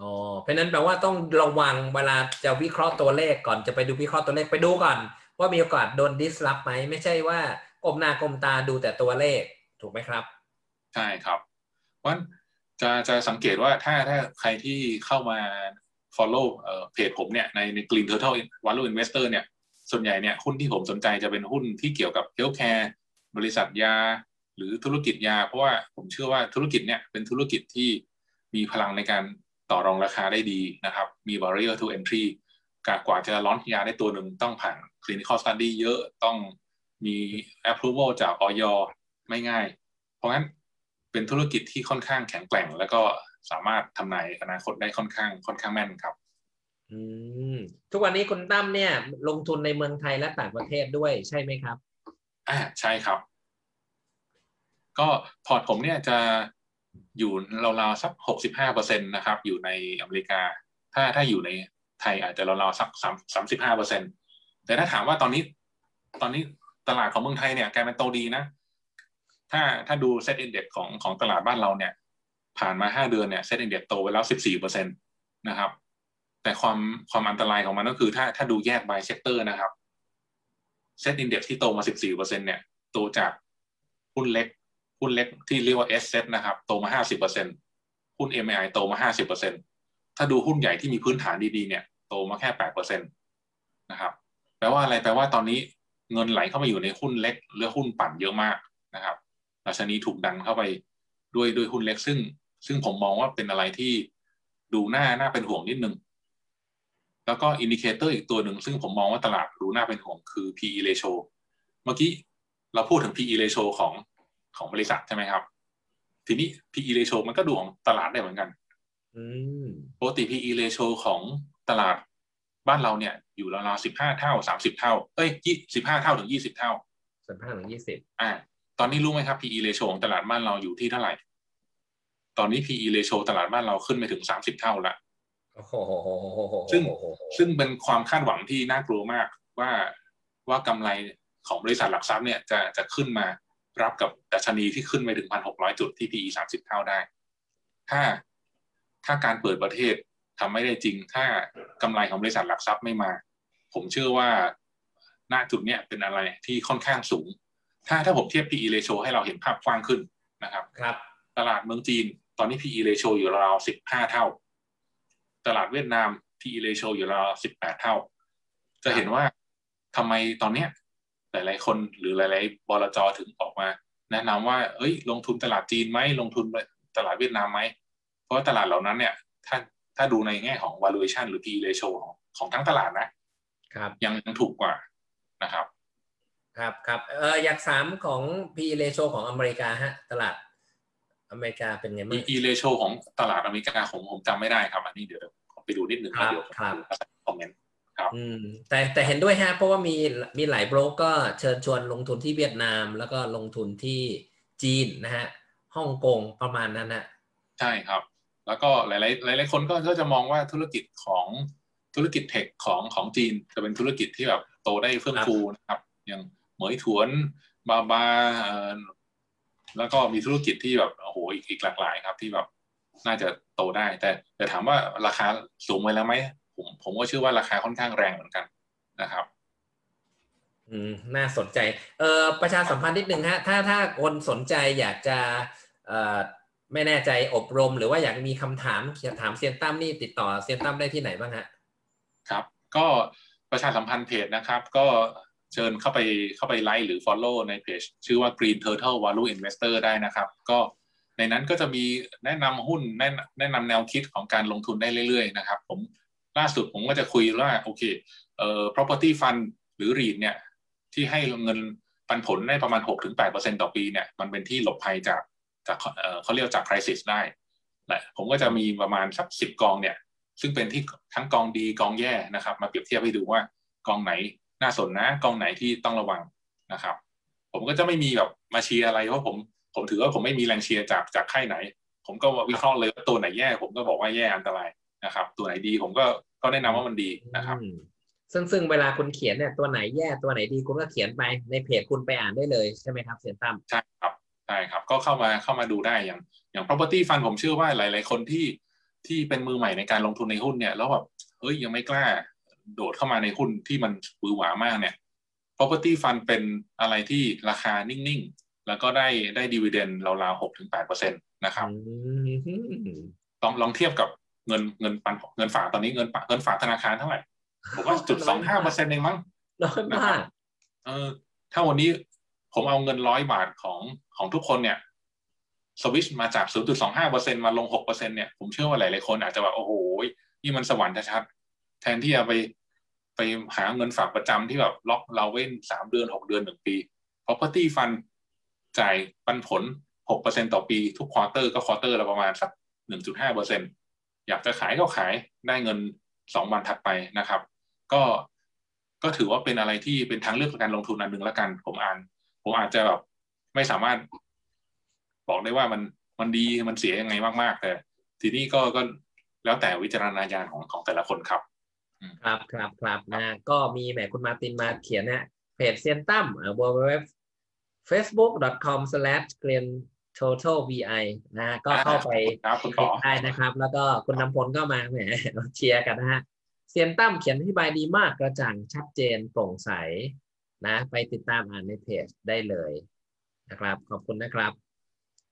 อ๋อเพราะนั้นแปลว่าต้องระวังเวลาจะวิเคราะห์ตัวเลขก่อนจะไปดูวิเคราะห์ตัวเลขไปดูก่อนว่ามีโอกาสโดนดิสรับไหมไม่ใช่ว่าก้มหน้าก้มตาดูแต่ตัวเลขถูกไหมครับใช่ครับวันจะจะสังเกตว่าถ้าถ้าใครที่เข้ามา follow เอ่อเพจผมเนี่ยในใน Green Total Value Investor เนี่ยส่วนใหญ่เนี่ยหุ้นที่ผมสนใจจะเป็นหุ้นที่เกี่ยวกับ healthcare บริษัทยาหรือธุรกิจยาเพราะว่าผมเชื่อว่าธุรกิจเนี่ยเป็นธุรกิจที่มีพลังในการต่อรองราคาได้ดีนะครับมี barrier to entry กว่าจะล็อตยาได้ตัวหนึ่งต้องผ่าน clinical study เยอะต้องมี approval จากอย.ไม่ง่ายเพราะงั้นเป็นธุรกิจที่ค่อนข้างแข็งแกร่งแล้วก็สามารถทำนายอนาคตได้ค่อนข้างค่อนข้างแม่นครับอืมทุกวันนี้คุณตั้มเนี่ยลงทุนในเมืองไทยและต่างประเทศด้วยใช่ไหมครับอ่าใช่ครับก็พอร์ตผมเนี่ยจะอยู่ราวๆสัก หกสิบห้าเปอร์เซ็นต์ นะครับอยู่ในอเมริกาถ้าถ้าอยู่ในไทยอาจจะราวๆสัก สามสิบห้าเปอร์เซ็นต์ แต่ถ้าถามว่าตอนนี้ตอนนี้ตลาดของเมืองไทยเนี่ยกลายเป็นโตดีนะถ้าถ้าดู Set Index ของของตลาดบ้านเราเนี่ยผ่านมาห้าเดือนเนี่ย Set Index โตไปแล้ว สิบสี่เปอร์เซ็นต์ นะครับแต่ความความอันตรายของมันก็คือถ้าถ้าดูแยก by sector นะครับ Set Index ที่โตมา สิบสี่เปอร์เซ็นต์ เนี่ยโตจากหุ้นเล็กหุ้นเล็กที่เรียกว่า S-Set นะครับโตมา ห้าสิบเปอร์เซ็นต์ หุ้น เอ็ม ไอ โตมา ห้าสิบเปอร์เซ็นต์ ถ้าดูหุ้นใหญ่ที่มีพื้นฐานดีๆเนี่ยโตมาแค่ แปดเปอร์เซ็นต์ นะครับแปลว่าอะไรแปลว่าตอนนี้เงินไหลเข้ามาอยู่ในหุ้นเล็กหรือหุ้นปั่นเยอะมากนะครับราชนีถูกดันเข้าไปด้วยด้วยหุ้นเล็กซึ่งซึ่งผมมองว่าเป็นอะไรที่ดูน่าน่าเป็นห่วงนิดนึงแล้วก็อินดิเคเตอร์อีกตัวหนึ่งซึ่งผมมองว่าตลาดดูน่าเป็นห่วงคือ พี อี ratio เมื่อกี้เราพูดถึง พี อี ratio ของของบริษัทใช่ไหมครับทีนี้ พี อี ratio มันก็ดูของตลาดได้เหมือนกันปกติ พี อี ratio ของตลาดบ้านเราเนี่ยอยู่ราวๆสิบห้าเท่าสามสิบเท่าเอ้ยยี่สิบห้าเท่าถึงยี่สิบเท่าสิบห้าถึงยี่สิบอ่าตอนนี้รู้ไหมครับ พี อี ratio ของตลาดบ้านเราอยู่ที่เท่าไหร่ตอนนี้ พี อี ratio ตลาดบ้านเราขึ้นไปถึงสามสิบเท่าละซึ่งซึ่งเป็นความคาดหวังที่น่ากลัวมากว่าว่ากำไรของบริษัทหลักทรัพย์เนี่ยจะจะขึ้นมารับกับดัชนีที่ขึ้นไปถึง หนึ่งพันหกร้อย จุดที่ พี อี สามสิบ เท่าได้ถ้าถ้าการเปิดประเทศทำไม่ได้จริงถ้ากำไรของบริษัทหลักทรัพย์ไม่มาผมเชื่อว่าณจุดเนี้ยเป็นอะไรที่ค่อนข้างสูงถ้าถ้าผมเทียบ พี อี ratio ให้เราเห็นภาพกว้างขึ้นนะครับครับตลาดเมืองจีนตอนนี้ พี อี ratio อยู่ราวสิบห้าเท่าตลาดเวียดนาม พี อี ratio อยู่ราวสิบแปดเท่าจะเห็นว่าทำไมตอนเนี้ยหลายๆคนหรือหลายๆบลจ.ถึงออกมาแนะนำว่าเอ้ยลงทุนตลาดจีนไหมลงทุนตลาดเวียดนามไหมเพราะตลาดเหล่านั้นเนี่ยถ้าถ้าดูในแง่ของ valuation หรือ พี อี ratio ของของทั้งตลาดนะครับยังถูกกว่านะครับครับครับเอออยากถามของ พี อี ratio ของอเมริกาฮะตลาดอเมริกาเป็นไงบ้าง พี อี ratio ของตลาดอเมริกาผมผมจำไม่ได้ครับอันนี้เดี๋ยวไปดูนิดนึงเดี๋ยวครับคอมเมนต์ครับอืมแต่แต่เห็นด้วยฮะเพราะว่ามีมีหลายโบรกก็เชิญชวนลงทุนที่เวียดนามแล้วก็ลงทุนที่จีนนะฮะฮ่องกงประมาณนั้นนะใช่ครับแล้วก็หลายๆหลายๆคนก็ก็จะมองว่าธุรกิจของธุรกิจเทคของของจีนจะเป็นธุรกิจที่แบบโตได้เฟื่องฟูนะครับอย่างเหมยถวนบาบาแล้วก็มีธุรกิจที่แบบโอ้โหอีกหลากหลายครับที่แบบน่าจะโตได้แต่แต่ถามว่าราคาสูงไปแล้วไหมผมผมก็เชื่อว่าราคาค่อนข้างแรงเหมือนกันนะครับอืมน่าสนใจเออประชาสัมพันธ์นิดนึงฮะถ้าถ้าคนสนใจอยากจะเอ่อไม่แน่ใจอบรมหรือว่าอยากมีคำถามอยากถามเซียนตั้มนี่ติดต่อเซียนตั้มได้ที่ไหนบ้างฮะครับก็ประชาสัมพันธ์เพจนะครับก็เชิญเข้าไปเข้าไปไลค์หรือ follow ในเพจชื่อว่า Green Total Value Investor ได้นะครับก็ในนั้นก็จะมีแนะนำหุ้นแนะแนะนำแนวคิดของการลงทุนได้เรื่อยๆนะครับผมล่าสุดผมก็จะคุยว่าโอเคเอ่อ property fund หรือ รีท เนี่ยที่ให้เงินปันผลได้ประมาณ หกถึงแปดเปอร์เซ็นต์ ต่อปีเนี่ยมันเป็นที่หลบภัยจากจากเอ่อเขาเรียกจาก crisis ได้ผมก็จะมีประมาณสักสิบกองเนี่ยซึ่งเป็นที่ทั้งกองดีกองแย่นะครับมาเปรียบเทียบให้ดูว่ากองไหนน่าสนนะกองไหนที่ต้องระวังนะครับผมก็จะไม่มีแบบมาเชียร์อะไรเพราะผมผมถือว่าผมไม่มีแรงเชียร์จากจากค่ายไหนผมก็วิเคราะห์เลยว่าตัวไหนแย่ผมก็บอกว่าแย่อันตรายนะครับตัวไหนดีผมก็ก็แนะนำว่ามันดีนะครับซึ่งซึ่งเวลาคุณเขียนเนี่ยตัวไหนแย่ตัวไหนดีคุณก็เขียนไปในเพจคุณไปอ่านได้เลยใช่ไหมครับเสียนตั้มใช่ครับใช่ครับก็เข้ามาเข้ามาดูได้อย่างอย่าง property fund ผมเชื่อว่าหลายๆคนที่ที่เป็นมือใหม่ในการลงทุนในหุ้นเนี่ยแล้วแบบเฮ้ยยังไม่กล้าโดดเข้ามาในหุ้นที่มันหวือหวามากเนี่ย property fund เป็นอะไรที่ราคานิ่งๆแล้วก็ได้ได้ดิวิเดนด์ราวๆ หกถึงแปดเปอร์เซ็นต์ นะครับ mm-hmm. ลองลองเทียบกับเงินเงินปันเงินฝากตอนนี้เงินเงินฝากธนาคารเท่าไหร่ผมว่า ศูนย์จุดสองห้าเปอร์เซ็นต์ เองมั้งน้อยมากเออถ้าวันนี้ ผมเอาเงินร้อยบาทของของทุกคนเนี่ยสวิชมาจาก ศูนย์จุดสองห้าเปอร์เซ็นต์ มาลง หกเปอร์เซ็นต์ เนี่ยผมเชื่อว่าหลายๆคนอาจจะแบบโอ้โหนี่มันสวรรค์ชัดๆแทนที่จะไปไปหาเงินฝากประจำที่แบบล็อกเราไว้สามเดือนหกเดือนหนึ่งปี property fund จ่ายปันผล หกเปอร์เซ็นต์ ต่อปีทุกควอเตอร์ก็ควอเตอร์ละประมาณสัก หนึ่งจุดห้าเปอร์เซ็นต์ อยากจะขายก็ขายได้เงินสองวันถัดไปนะครับก็ก็ถือว่าเป็นอะไรที่เป็นทางเลือกการลงทุนอันหนึ่งละกันผมอ่านผมอาจจะแบบไม่สามารถบอกได้ว่ามันมันดีมันเสียยังไงมากๆแต่ทีนี้ก็ก็แล้วแต่วิจารณญาณของของแต่ละคนครับครับครับครับนะก็มีแหมคุณมาตินมาเขียนนะเพจเซียนตั้มเอ่อ เฟซบุ๊ก ดอท คอม สแลช กรีน โททัล วี ไอ นะก็เข้าไปได้นะครับแล้วก็คุณนำพลก็มาแหมเชียร์กันนะฮะเซียนตั้มเขียนอธิบายดีมากกระจ่างชัดเจนโปร่งใสนะไปติดตามอ่านในเพจได้เลยนะครับขอบคุณนะครับ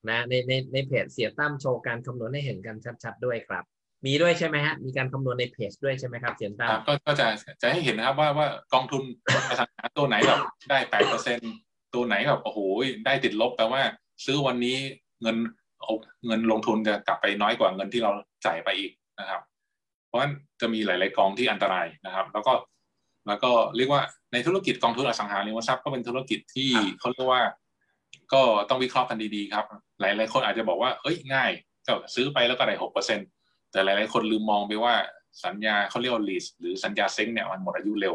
นะในในในเพจเสียตั้มโชว์การคำนวณให้เห็นกันชัดๆด้วยครับมีด้วยใช่ไหมฮะมีการคำนวณในเพจด้วยใช่ไหมครับเสียตั้มก็ก็จะจะให้เห็นนะครับว่าว่ากองทุนอสังหาตัวไหนแบบได้ แปดเปอร์เซ็นต์ ตัวไหนแบบโอ้โหได้ติดลบแปลว่าซื้อวันนี้เงินเอาเงินลงทุนจะกลับไปน้อยกว่าเงินที่เราจ่ายไปอีกนะครับเพราะฉะนั้นจะมีหลายๆกองที่อันตรายนะครับแล้วก็แล้วก็เรียกว่าในธุรกิจกองทุนอสังหาริมทรัพย์ก็เป็นธุรกิจที่เขาเรียกว่าก็ต้องวิเคราะห์กันดีๆครับหลายๆคนอาจจะบอกว่าเอ้ยง่ายก็ซื้อไปแล้วก็ได้ หกเปอร์เซ็นต์ แต่หลายๆคนลืมมองไปว่าสัญญาเขาเรียกว่า lease หรือสัญญาเซ้งเนี่ยมันหมดอายุเร็ว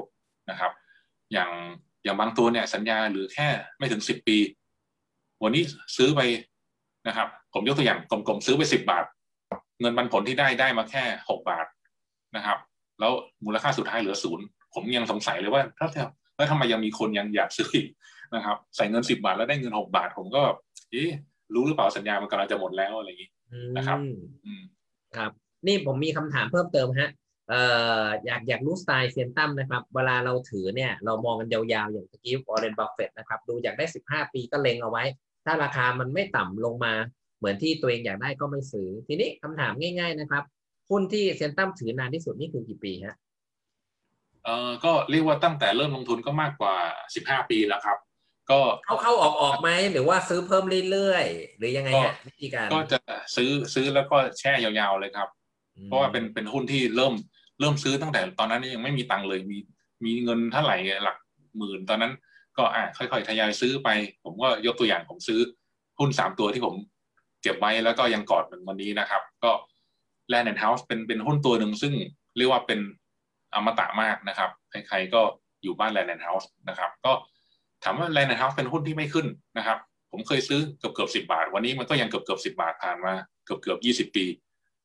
นะครับอย่างอย่างบางตัวเนี่ยสัญญาหรือแค่ไม่ถึงสิบปีวันนี้ซื้อไปนะครับผมยกตัวอย่างกลมๆซื้อไปสิบบาทเงินปันผลที่ได้ได้มาแค่หกบาทนะครับแล้วมูลค่าสุดท้ายเหลือศูนย์ผมยังสงสัยเลยว่าถ้าแล้วทำไมยังมีคนยังอยากซื้ออีกนะครับใส่เงินสิบบาทแล้วได้เงินหกบาทผมก็แบบเอ๊ะรู้หรือเปล่าสัญญามันกำลังจะหมดแล้วอะไรอย่างนี้นะครับครับนี่ผมมีคำถามเพิ่มเติมฮะเอ่ออยากอยากรู้สไตล์เซียนตั้มนะครับเวลาเราถือเนี่ยเรามองกันยาวๆอย่างตะกี้ Warren Buffett นะครับดูอยากได้สิบห้าปีก็เล็งเอาไว้ถ้าราคามันไม่ต่ำลงมาเหมือนที่ตัวเองอยากได้ก็ไม่ซื้อทีนี้คำถามง่ายๆนะครับหุ้นที่เซียนตั้มถือนานที่สุดนี่คือกี่ปีฮะเอ่อก็เรียกว่าตั้งแต่เริ่มลงทุนก็มากกว่าสิบห้าปีแล้วครับก็เข้าๆออกๆไหมหรือว่าซื้อเพิ่มเรื่อยๆหรือยังไงฮะวิธีการก็จะซื้อซื้อแล้วก็แช่ยาวๆเลยครับเพราะว่าเป็นเป็นหุ้นที่เริ่มเริ่มซื้อตั้งแต่ตอนนั้นยังไม่มีตังค์เลยมีมีเงินเท่าไหร่หลักหมื่นตอนนั้นก็อ่ะค่อยๆทยอยซื้อไปผมก็ยกตัวอย่างผมซื้อหุ้นสามตัวที่ผมเก็บไว้แล้วก็ยังกอดถึงวันนี้นะครับก็ Land and House เป็นเป็นหุ้นตัวนึงซึ่งเรียกว่าเป็นอมตะมากนะครับใครๆก็อยู่บ้าน Land and House นะครับก็ถามว่า Land and House เป็นหุ้นที่ไม่ขึ้นนะครับผมเคยซื้อเกือบๆสิบบาทวันนี้มันก็ยังเกือบๆสิบบาทผ่านมาเกือบๆยี่สิบปี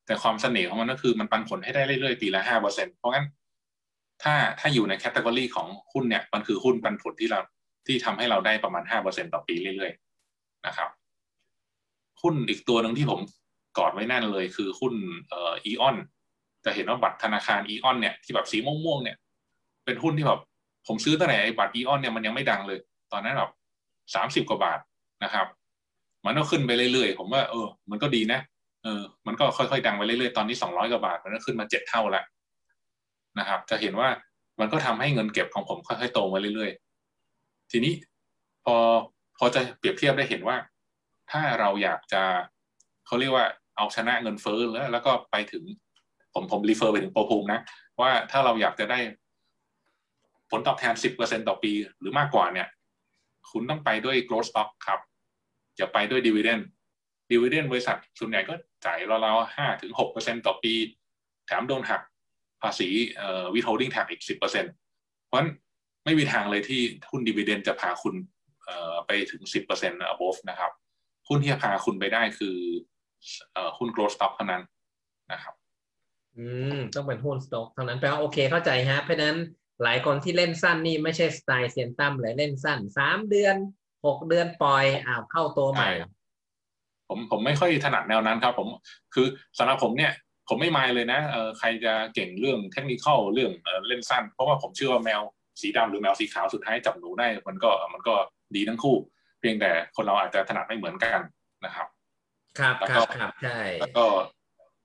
แต่ความเสน่ห์ของมันก็คือมันปันผลให้ได้เรื่อยๆปีละ ห้าเปอร์เซ็นต์ เพราะงั้นถ้าถ้าอยู่ในแคตตากรีของหุ้นเนี่ยมันคือหุ้นปันผลที่เราที่ทำให้เราได้ประมาณ ห้าเปอร์เซ็นต์ ต่อปีเรื่อยๆนะครับหุ้นอีกตัวหนึ่งที่ผมกอดไว้แน่นเลยคือหุ้นเอ่อ อีออนจะเห็นว่าบัตรธนาคารอีออนเนี่ยที่แบบสีม่วงๆเนี่ยเป็นหุ้นที่แบบผมซื้อตั้งแต่ไอ้บัตรอีออนเนี่ยมันยังไม่ดังเลยตอนนั้นแบบสามสิบกว่าบาทนะครับมันก็ขึ้นไปเรื่อยๆผมว่าเออมันก็ดีนะเออมันก็ค่อยๆดังไปเรื่อยๆตอนนี้สองร้อยกว่าบาทมันก็ขึ้นมาเจ็ดเท่าแล้วนะครับจะเห็นว่ามันก็ทำให้เงินเก็บของผมค่อยๆโตมาเรื่อยๆทีนี้พอพอจะเปรียบเทียบได้เห็นว่าถ้าเราอยากจะเขาเรียกว่าเอาชนะเงินเฟ้อแล้วแล้วก็ไปถึงผมผมรีเฟอร์ไปถึงโปรภูมินะว่าถ้าเราอยากจะได้ผลตอบแทน สิบเปอร์เซ็นต์ ต่อปีหรือมากกว่าเนี่ยคุณต้องไปด้วย growth stock ครับอย่าไปด้วย dividend dividend บริษัทส่วนใหญ่ก็จ่ายราวๆ ห้าถึงหกเปอร์เซ็นต์ ต่อปีแถมโดนหักภาษีเอ่อ withholding tax อีก สิบเปอร์เซ็นต์ เพราะฉะนั้นไม่มีทางเลยที่หุ้น dividend จะพาคุณเอ่อไปถึง สิบเปอร์เซ็นต์ above นะครับหุ้นที่พาคุณไปได้คือเอ่อหุ้น growth stock เท่านั้นนะครับอืมต้องเป็นหุ้นสต็อกเท่านั้นแปลว่าโอเคเข้าใจฮะเพราะนั้นหลายคนที่เล่นสั้นนี่ไม่ใช่สไตล์เซียนตั้มเลยเล่นสั้นสามเดือนหกเดือนปล่อยอ้าวเข้าตัวใหม่ผมผมไม่ค่อยถนัดแนวนั้นครับผมคือสำหรับผมเนี่ยผมไม่มายเลยนะเอ่อใครจะเก่งเรื่องเทคนิคอลเรื่องเอ่อเล่นสั้นเพราะว่าผมเชื่อว่าแมวสีดำหรือแมวสีขาวสุดท้ายจับหนูได้มันก็มันก็ดีทั้งคู่เพียงแต่คนเราอาจจะถนัดไม่เหมือนกันนะครับครับครับใช่แล้วก็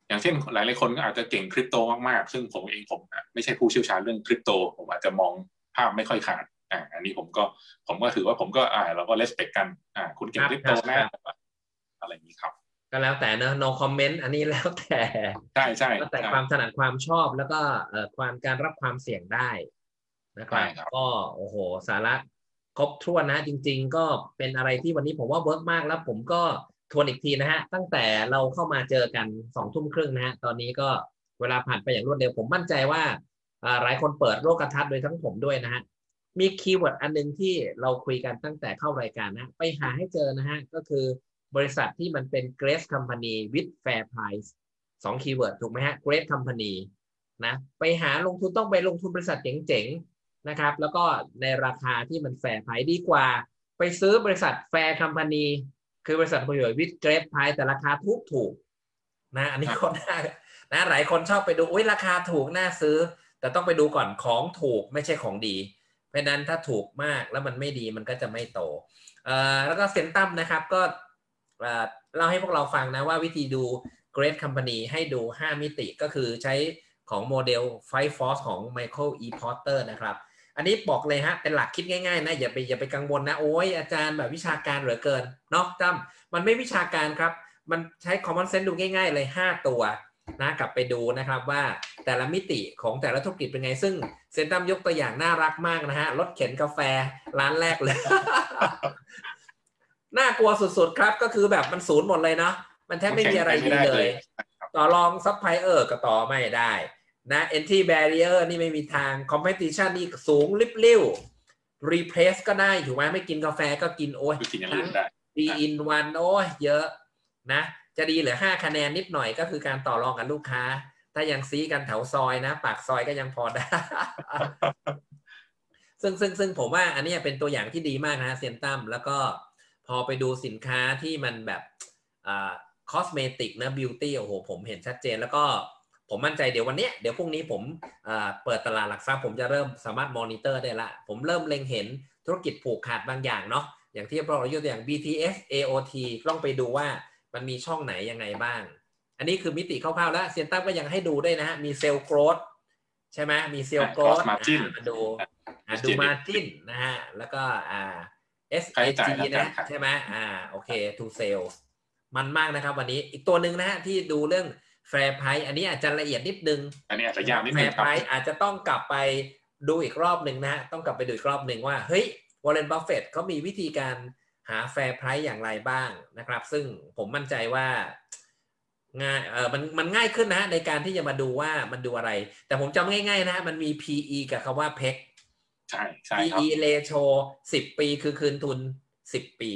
อย่างเช่นหลายๆคนก็อาจจะเก่งคริปโตมากๆซึ่งผมเองผมไม่ใช่ผู้เชี่ยวชาญเรื่องคริปโตผมอาจจะมองภาพไม่ค่อยขาด อ่าอันนี้ผมก็ผมก็ถือว่าผมก็อ่าเราก็เลสเปกกันอ่าคุณเก่งคริปโตแน่อะไรอย่างนี้ครับก็แล้วแต่เนอะ no comment อันนี้แล้วแต่ใช่ใช่แล้วแต่ความถนัดความชอบแล้วก็เอ่อความการรับความเสี่ยงได้นะครับก็โอ้โหสาระครบถ้วนนะจริงๆก็เป็นอะไรที่วันนี้ผมว่าเวิร์กมากแล้วผมก็ทวนอีกทีนะฮะตั้งแต่เราเข้ามาเจอกันสองทุ่มครึ่งนะฮะตอนนี้ก็เวลาผ่านไปอย่างรวดเร็วผมมั่นใจว่าหลายคนเปิดโลกทัศน์โดยทั้งผมด้วยนะฮะมีคีย์เวิร์ดอันนึงที่เราคุยกันตั้งแต่เข้ารายการนะไปหาให้เจอนะฮะก็คือบริษัทที่มันเป็น Great Company with Fair Price สองคีย์เวิร์ดถูกไหมฮะ Great Company นะไปหาลงทุนต้องไปลงทุนบริษัทเจ๋งๆนะครับแล้วก็ในราคาที่มัน Fair Price ดีกว่าไปซื้อบริษัท Fair Company คือบริษัทประโยชน์ with Great Price แต่ราคาถูกๆนะอันนี้คนน่านะหลายคนชอบไปดูอุ๊ยราคาถูกน่าซื้อแต่ต้องไปดูก่อนของถูกไม่ใช่ของดีเพราะนั้นถ้าถูกมากแล้วมันไม่ดีมันก็จะไม่โตเอ่อแล้วก็เซนตัมนะครับก็เล่าให้พวกเราฟังนะว่าวิธีดู Great Company ให้ดูห้ามิติก็คือใช้ของโมเดลไฟว์ Force ของ Michael E. Porter นะครับอันนี้บอกเลยฮะเป็นหลักคิดง่ายๆนะอย่าไปอย่าไปกังวลนะโอ้ยอาจารย์แบบวิชาการเหลือเกินเนาะจำมันไม่วิชาการครับมันใช้ common sense ดูง่ายๆเลยห้าตัวนะกลับไปดูนะครับว่าแต่ละมิติของแต่ละธุรกิจเป็นไงซึ่งเซนตัมยกตัวอย่างน่ารักมากนะฮะรถเข็นกาแฟร้านแรกเลย น่ากลัวสุดๆครับก็คือแบบมันศูนย์หมดเลยเนาะมันแทบไม่มีอะไรดีเลยต่อรองซัพพลายเออร์ก็ต่อไม่ได้นะเอนทรีแบเรียร์นี่ไม่มีทางคอมเพติชันนี่สูงริบลิ่วรีเพลสก็ได้ถูกไหมไม่กินกาแฟก็กินโอ้ยดีอินวันโอ้ยเยอะนะจะดีเหลือห้าคะแนนนิดหน่อยก็คือการต่อรองกับลูกค้าถ้ายังซี้กันแถวซอยนะปากซอยก็ยังพอได้ ซึ่งซึ่งซึ่งผมว่าอันนี้เป็นตัวอย่างที่ดีมากนะเซนตัมแล้วก็พอไปดูสินค้าที่มันแบบคอสเมติกนะบิวตี้โอ้โหผมเห็นชัดเจนแล้วก็ผมมั่นใจเดี๋ยววันนี้เดี๋ยวพรุ่งนี้ผมเปิดตลาดหลักทรัพย์ผมจะเริ่มสามารถมอนิเตอร์ได้ละผมเริ่มเล็งเห็นธุรกิจผูกขาดบางอย่างเนาะอย่างที่เรายกตัวอย่าง บี ที เอส เอ โอ ที ต้องไปดูว่ามันมีช่องไหนยังไงบ้างอันนี้คือมิติคร่าวๆแล้วเซนตัมก็ยังให้ดูด้วยนะฮะมีเซลล์โกรทใช่ไหมมีเซลล์โกรทมาดูดูมาจิ้นนะฮะแล้วก็อ่า เอส เอ จี นะใช่ไหมอ่าโอเค to sales มันมากนะครับวันนี้อีกตัวหนึ่งนะฮะที่ดูเรื่อง fair price อันนี้อาจจะละเอียดนิดนึงอันนี้อาจจะยากนิดนึง fair price อาจจะต้องกลับไปดูอีกรอบหนึ่งนะฮะต้องกลับไปดูอีกรอบหนึ่งว่าเฮ้ย Warren Buffett เขามีวิธีการหา fair price อย่างไรบ้างนะครับซึ่งผมมั่นใจว่าง่ายเออมันมันง่ายขึ้นนะในการที่จะมาดูว่ามันดูอะไรแต่ผมจำง่ายๆนะมันมี พี อี กับคำว่า พี อี ใช่ใช่ พี อี ratio สิบปีคือคืนทุนสิบปี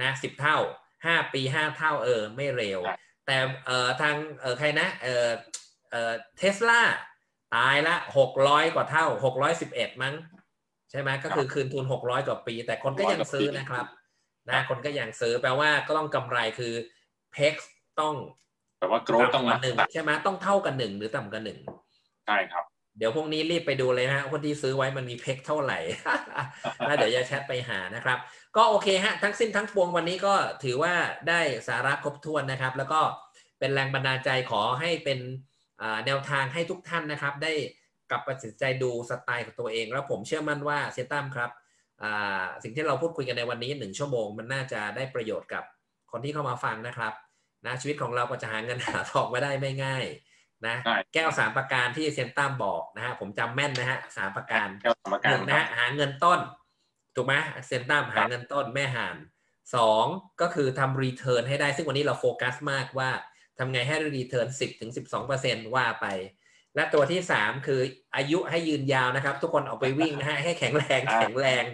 นะสิบเท่าห้าปีห้าเท่าเออไม่เร็วแต่เอ่อทางเอ่อใครนะเอ่อเอ่อ Tesla ตายละหกร้อยกว่าเท่าหกร้อยสิบเอ็ดมั้งใช่ไหมก็คือคืนทุนหกร้อยกว่าปีแต่คนก็ยังซื้อนะครับนะคนก็ยังซื้อแปลว่าก็ต้องกำไรคือ พี อี ต้องแต่ว่าโกรธต้องมาหนึ่งใช่ไหมต้องเท่ากันหนึ่งหรือต่ำกันหนึ่งใช่ครับเดี๋ยวพวกนี้รีบไปดูเลยฮะคนที่ซื้อไว้มันมีเพกเท่าไหร่แล้วเดี๋ยวจะแชทไปหานะครับก็โอเคฮะทั้งสิ้นทั้งปวงวันนี้ก็ถือว่าได้สาระครบถ้วนนะครับแล้วก็เป็นแรงบันดาลใจขอให้เป็นแนวทางให้ทุกท่านนะครับได้กลับไปตัดสินใจดูสไตล์ของตัวเองแล้วผมเชื่อมั่นว่าเซนตัมครับสิ่งที่เราพูดคุยกันในวันนี้หนึ่งชั่วโมงมันน่าจะได้ประโยชน์กับคนที่เข้ามาฟังนะครับนะชีวิตของเราก็จะหาเงินหาทองมาได้ไม่ง่ายนะแก้วสามประการที่เซนตัมบอกนะฮะผมจำแม่นนะฮะสามประการหนึ่งนะหาเงินต้นถูกไหมเซนตัมหาเงินต้นแม่หานสองก็คือทำรีเทิร์นให้ได้ซึ่งวันนี้เราโฟกัสมากว่าทำไงให้รีเทิร์นสิบถึงสิบสองเปอร์เซ็นต์ว่าไปและตัวที่สามคืออายุให้ยืนยาวนะครับทุกคนออกไปวิ่งนะฮะให้แข็งแรงแข็งแรง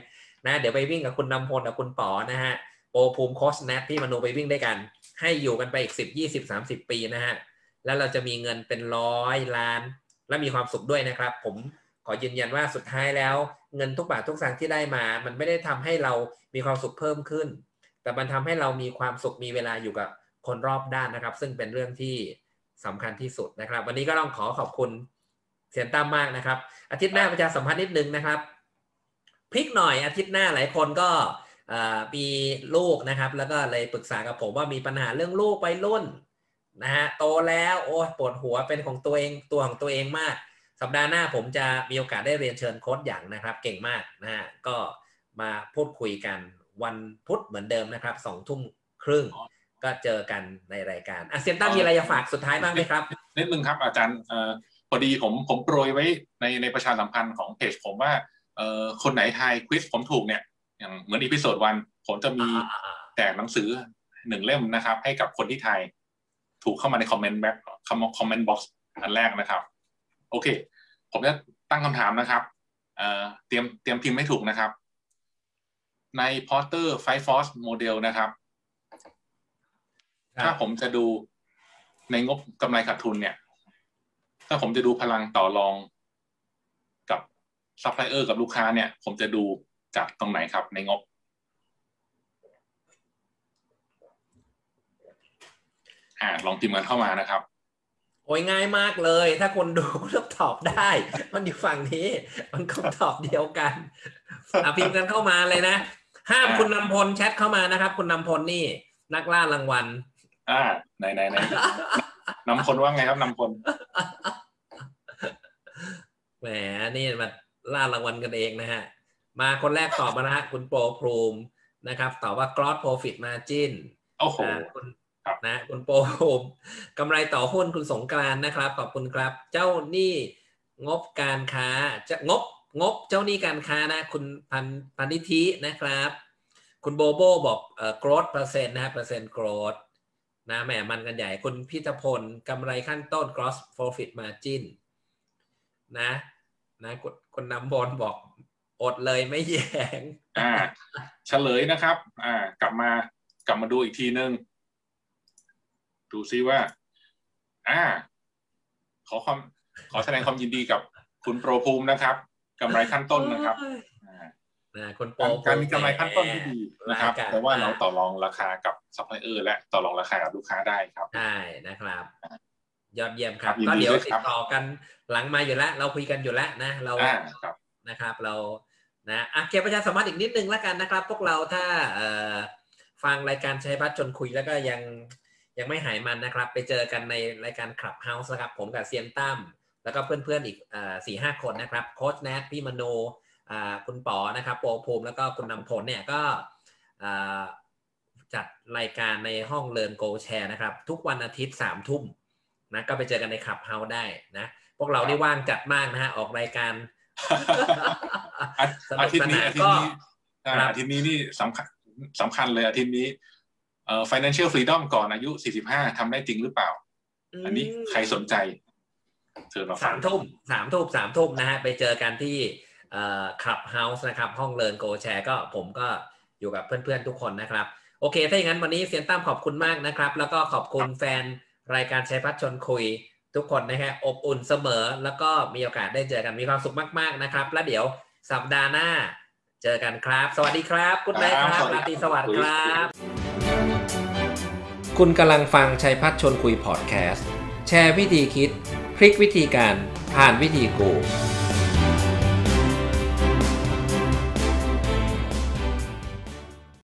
นะเดี๋ยวไปวิ่งกับคุณนำพลกับคุณป๋อนะฮะโปรภูมิโค้ชแนทพี่มนูไปวิ่งด้วยกันให้อยู่กันไปอีกสิบ ยี่สิบ สามสิบ ปีนะฮะแล้วเราจะมีเงินเป็นร้อยล้านและมีความสุขด้วยนะครับผมขอยืนยันว่าสุดท้ายแล้วเงินทุกบาททุกสตางค์ที่ได้มามันไม่ได้ทำให้เรามีความสุขเพิ่มขึ้นแต่มันทำให้เรามีความสุขมีเวลาอยู่กับคนรอบด้านนะครับซึ่งเป็นเรื่องที่สำคัญที่สุดนะครับวันนี้ก็ต้องขอขอบคุณเสียนตั้มมากนะครับอาทิตย์หน้าประชาสัมพันธ์นิดนึงนะครับพลิกหน่อยอาทิตย์หน้าหลายคนก็มีลูกนะครับแล้วก็เลยปรึกษากับผมว่ามีปัญหาเรื่องลูกไปรุ่นนะฮะโตแล้วโอ้ปวดหัวเป็นของตัวเองตัวของตัวเองมาก สัปดาห์หน้าผมจะมีโอกาสได้เรียนเชิญโค้ชหยางนะครับเก่งมากนะฮะก็มาพูดคุยกันวันพุธเหมือนเดิมนะครับสองทุ่มครึ่งก็เจอกันในรายการอ่ะเซียนต้ามีอะไรจะฝากสุดท้ายบ้างไหมครับนิดนึงครับอาจารย์เอ่อพอดีผมผมโปรยไว้ในในประชาสัมพันธ์ของเพจผมว่าเอ่อคนไหนทายควิสผมถูกเนี่ยอย่างเหมือนอีพิโซดวันผมจะมีแจกหนังสือหนึ่งเล่มนะครับให้กับคนที่ทายถูกเข้ามาในคอมเมนต์แบ็คคอมเมนต์บ็อกซ์อันแรกนะครับโอเคผมจะตั้งคำถามนะครับเอ่อเตรียมเตรียมพิมพ์ให้ถูกนะครับใน Porter Five Force Model นะครับถ้าผมจะดูในงบกำไรขาดทุนเนี่ยถ้าผมจะดูพลังต่อรองกับซัพพลายเออร์กับลูกค้าเนี่ยผมจะดูจากตรงไหนครับในงบอ่าลองพิมพ์กันเข้ามานะครับโอ้ยง่ายมากเลยถ้าคนดูก็ตอบได้มันอยู่ฝั่งนี้มันคำตอบเดียวกันอ่ะพิมพ์กันเข้ามาเลยนะห้ามคุณนำพลแชทเข้ามานะครับคุณนำพลนี่นักล่ารางวัลอ่าไหนไหนไหนนำพลว่าไงครับนำพลแหมนี่มาล่ารางวัลกันเองนะฮะมาคนแรกตอบมานะฮะคุณโปรพรูมนะครับตอบว่า gross profit margin โอ้โหนะคุณโปรพรูมกำไรต่อหุ้นคุณสงกรานต์นะครับขอบคุณครับเจ้าหนี้งบการค้าจะงบงบเจ้าหนี้การค้านะคุณพันพันนิธินะครับคุณโบโบบอกเอ่อ growth เปอร์เซ็นต์นะฮะเปอร์เซ็นต์ growth นะแหมมันกันใหญ่คุณพิธพลกำไรขั้นต้น gross profit margin นะนะคนนำบอลบอกอดเลยไม่แยงอ่าเฉลยนะครับอ่ากลับมากลับมาดูอีกทีนึงดูซิว่าอ่าขอความขอแสดงความยินดีกับคุณโปรภูมินะครับกำไรขั้นต้นนะครับคนโปรการมีกำไรขั้นต้นที่ดีนะครับแต่ว่าเราต่อรองราคากับซัพพลายเออร์และต่อรองราคากับลูกค้าได้ครับใช่นะครับยอดเยี่ยมครับก็เดี๋ยวติดต่อกันหลังมาอยู่แล้วเราคุยกันอยู่แล้วนะเรานะครับเรานะอ่ะเกี่ยวประชาสัมพันธ์อีกนิดนึงแล้วกันนะครับพวกเราถ้าฟังรายการชัยพัฒน์ชวนคุยแล้วก็ยังยังไม่หายมันนะครับไปเจอกันในรายการคลับเฮาส์นะครับผมกับเซียนตั้มแล้วก็เพื่อนๆอีกสี่ห้าคนนะครับโค้ชแนทพี่มโนคุณป๋อนะครับโปรภูมิแล้วก็คุณนำพลเนี่ยก็จัดรายการในห้องเลิร์นโกลแชร์นะครับทุกวันอาทิตย์สามทุ่มนะก็ไปเจอกันในคลับเฮาส์ได้นะพวกเราได้ว่างจัดมากนะฮะออกรายการอาทิตย์นี้อาทิตย์นี้อาทิตย์นี้นี่สำคัญสำคัญเลยอาทิตย์นี้เอ่อ financial freedom ก่อนอายุสี่สิบห้าทำได้จริงหรือเปล่าอันนี้ใครสนใจเชิญมาฟังสามทุ่มสามทุ่มสามทุ่มนะฮะไปเจอกันที่เอ่อ Clubhouse นะครับห้องเลิร์นโกแชร์ก็ผมก็อยู่กับเพื่อนๆทุกคนนะครับโอเคถ้าอย่างนั้นวันนี้เซียนตั้มขอบคุณมากนะครับแล้วก็ขอบคุณแฟนรายการชัยพัฒน์ชวนคุยทุกคนนะฮะอบอุ่นเสมอแล้วก็มีโอกาสได้เจอกันมีความสุขมากๆนะครับแล้วเดี๋ยวสัปดาห์หน้าเจอกันครับสวัสดีครับคุณนายครับราตรีสวัสดิ์ครับคุณกำลังฟังชัยพัฒน์ชวนคุยพอดแคสต์แชร์วิธีคิดพลิกวิธีการผ่านวิธีกู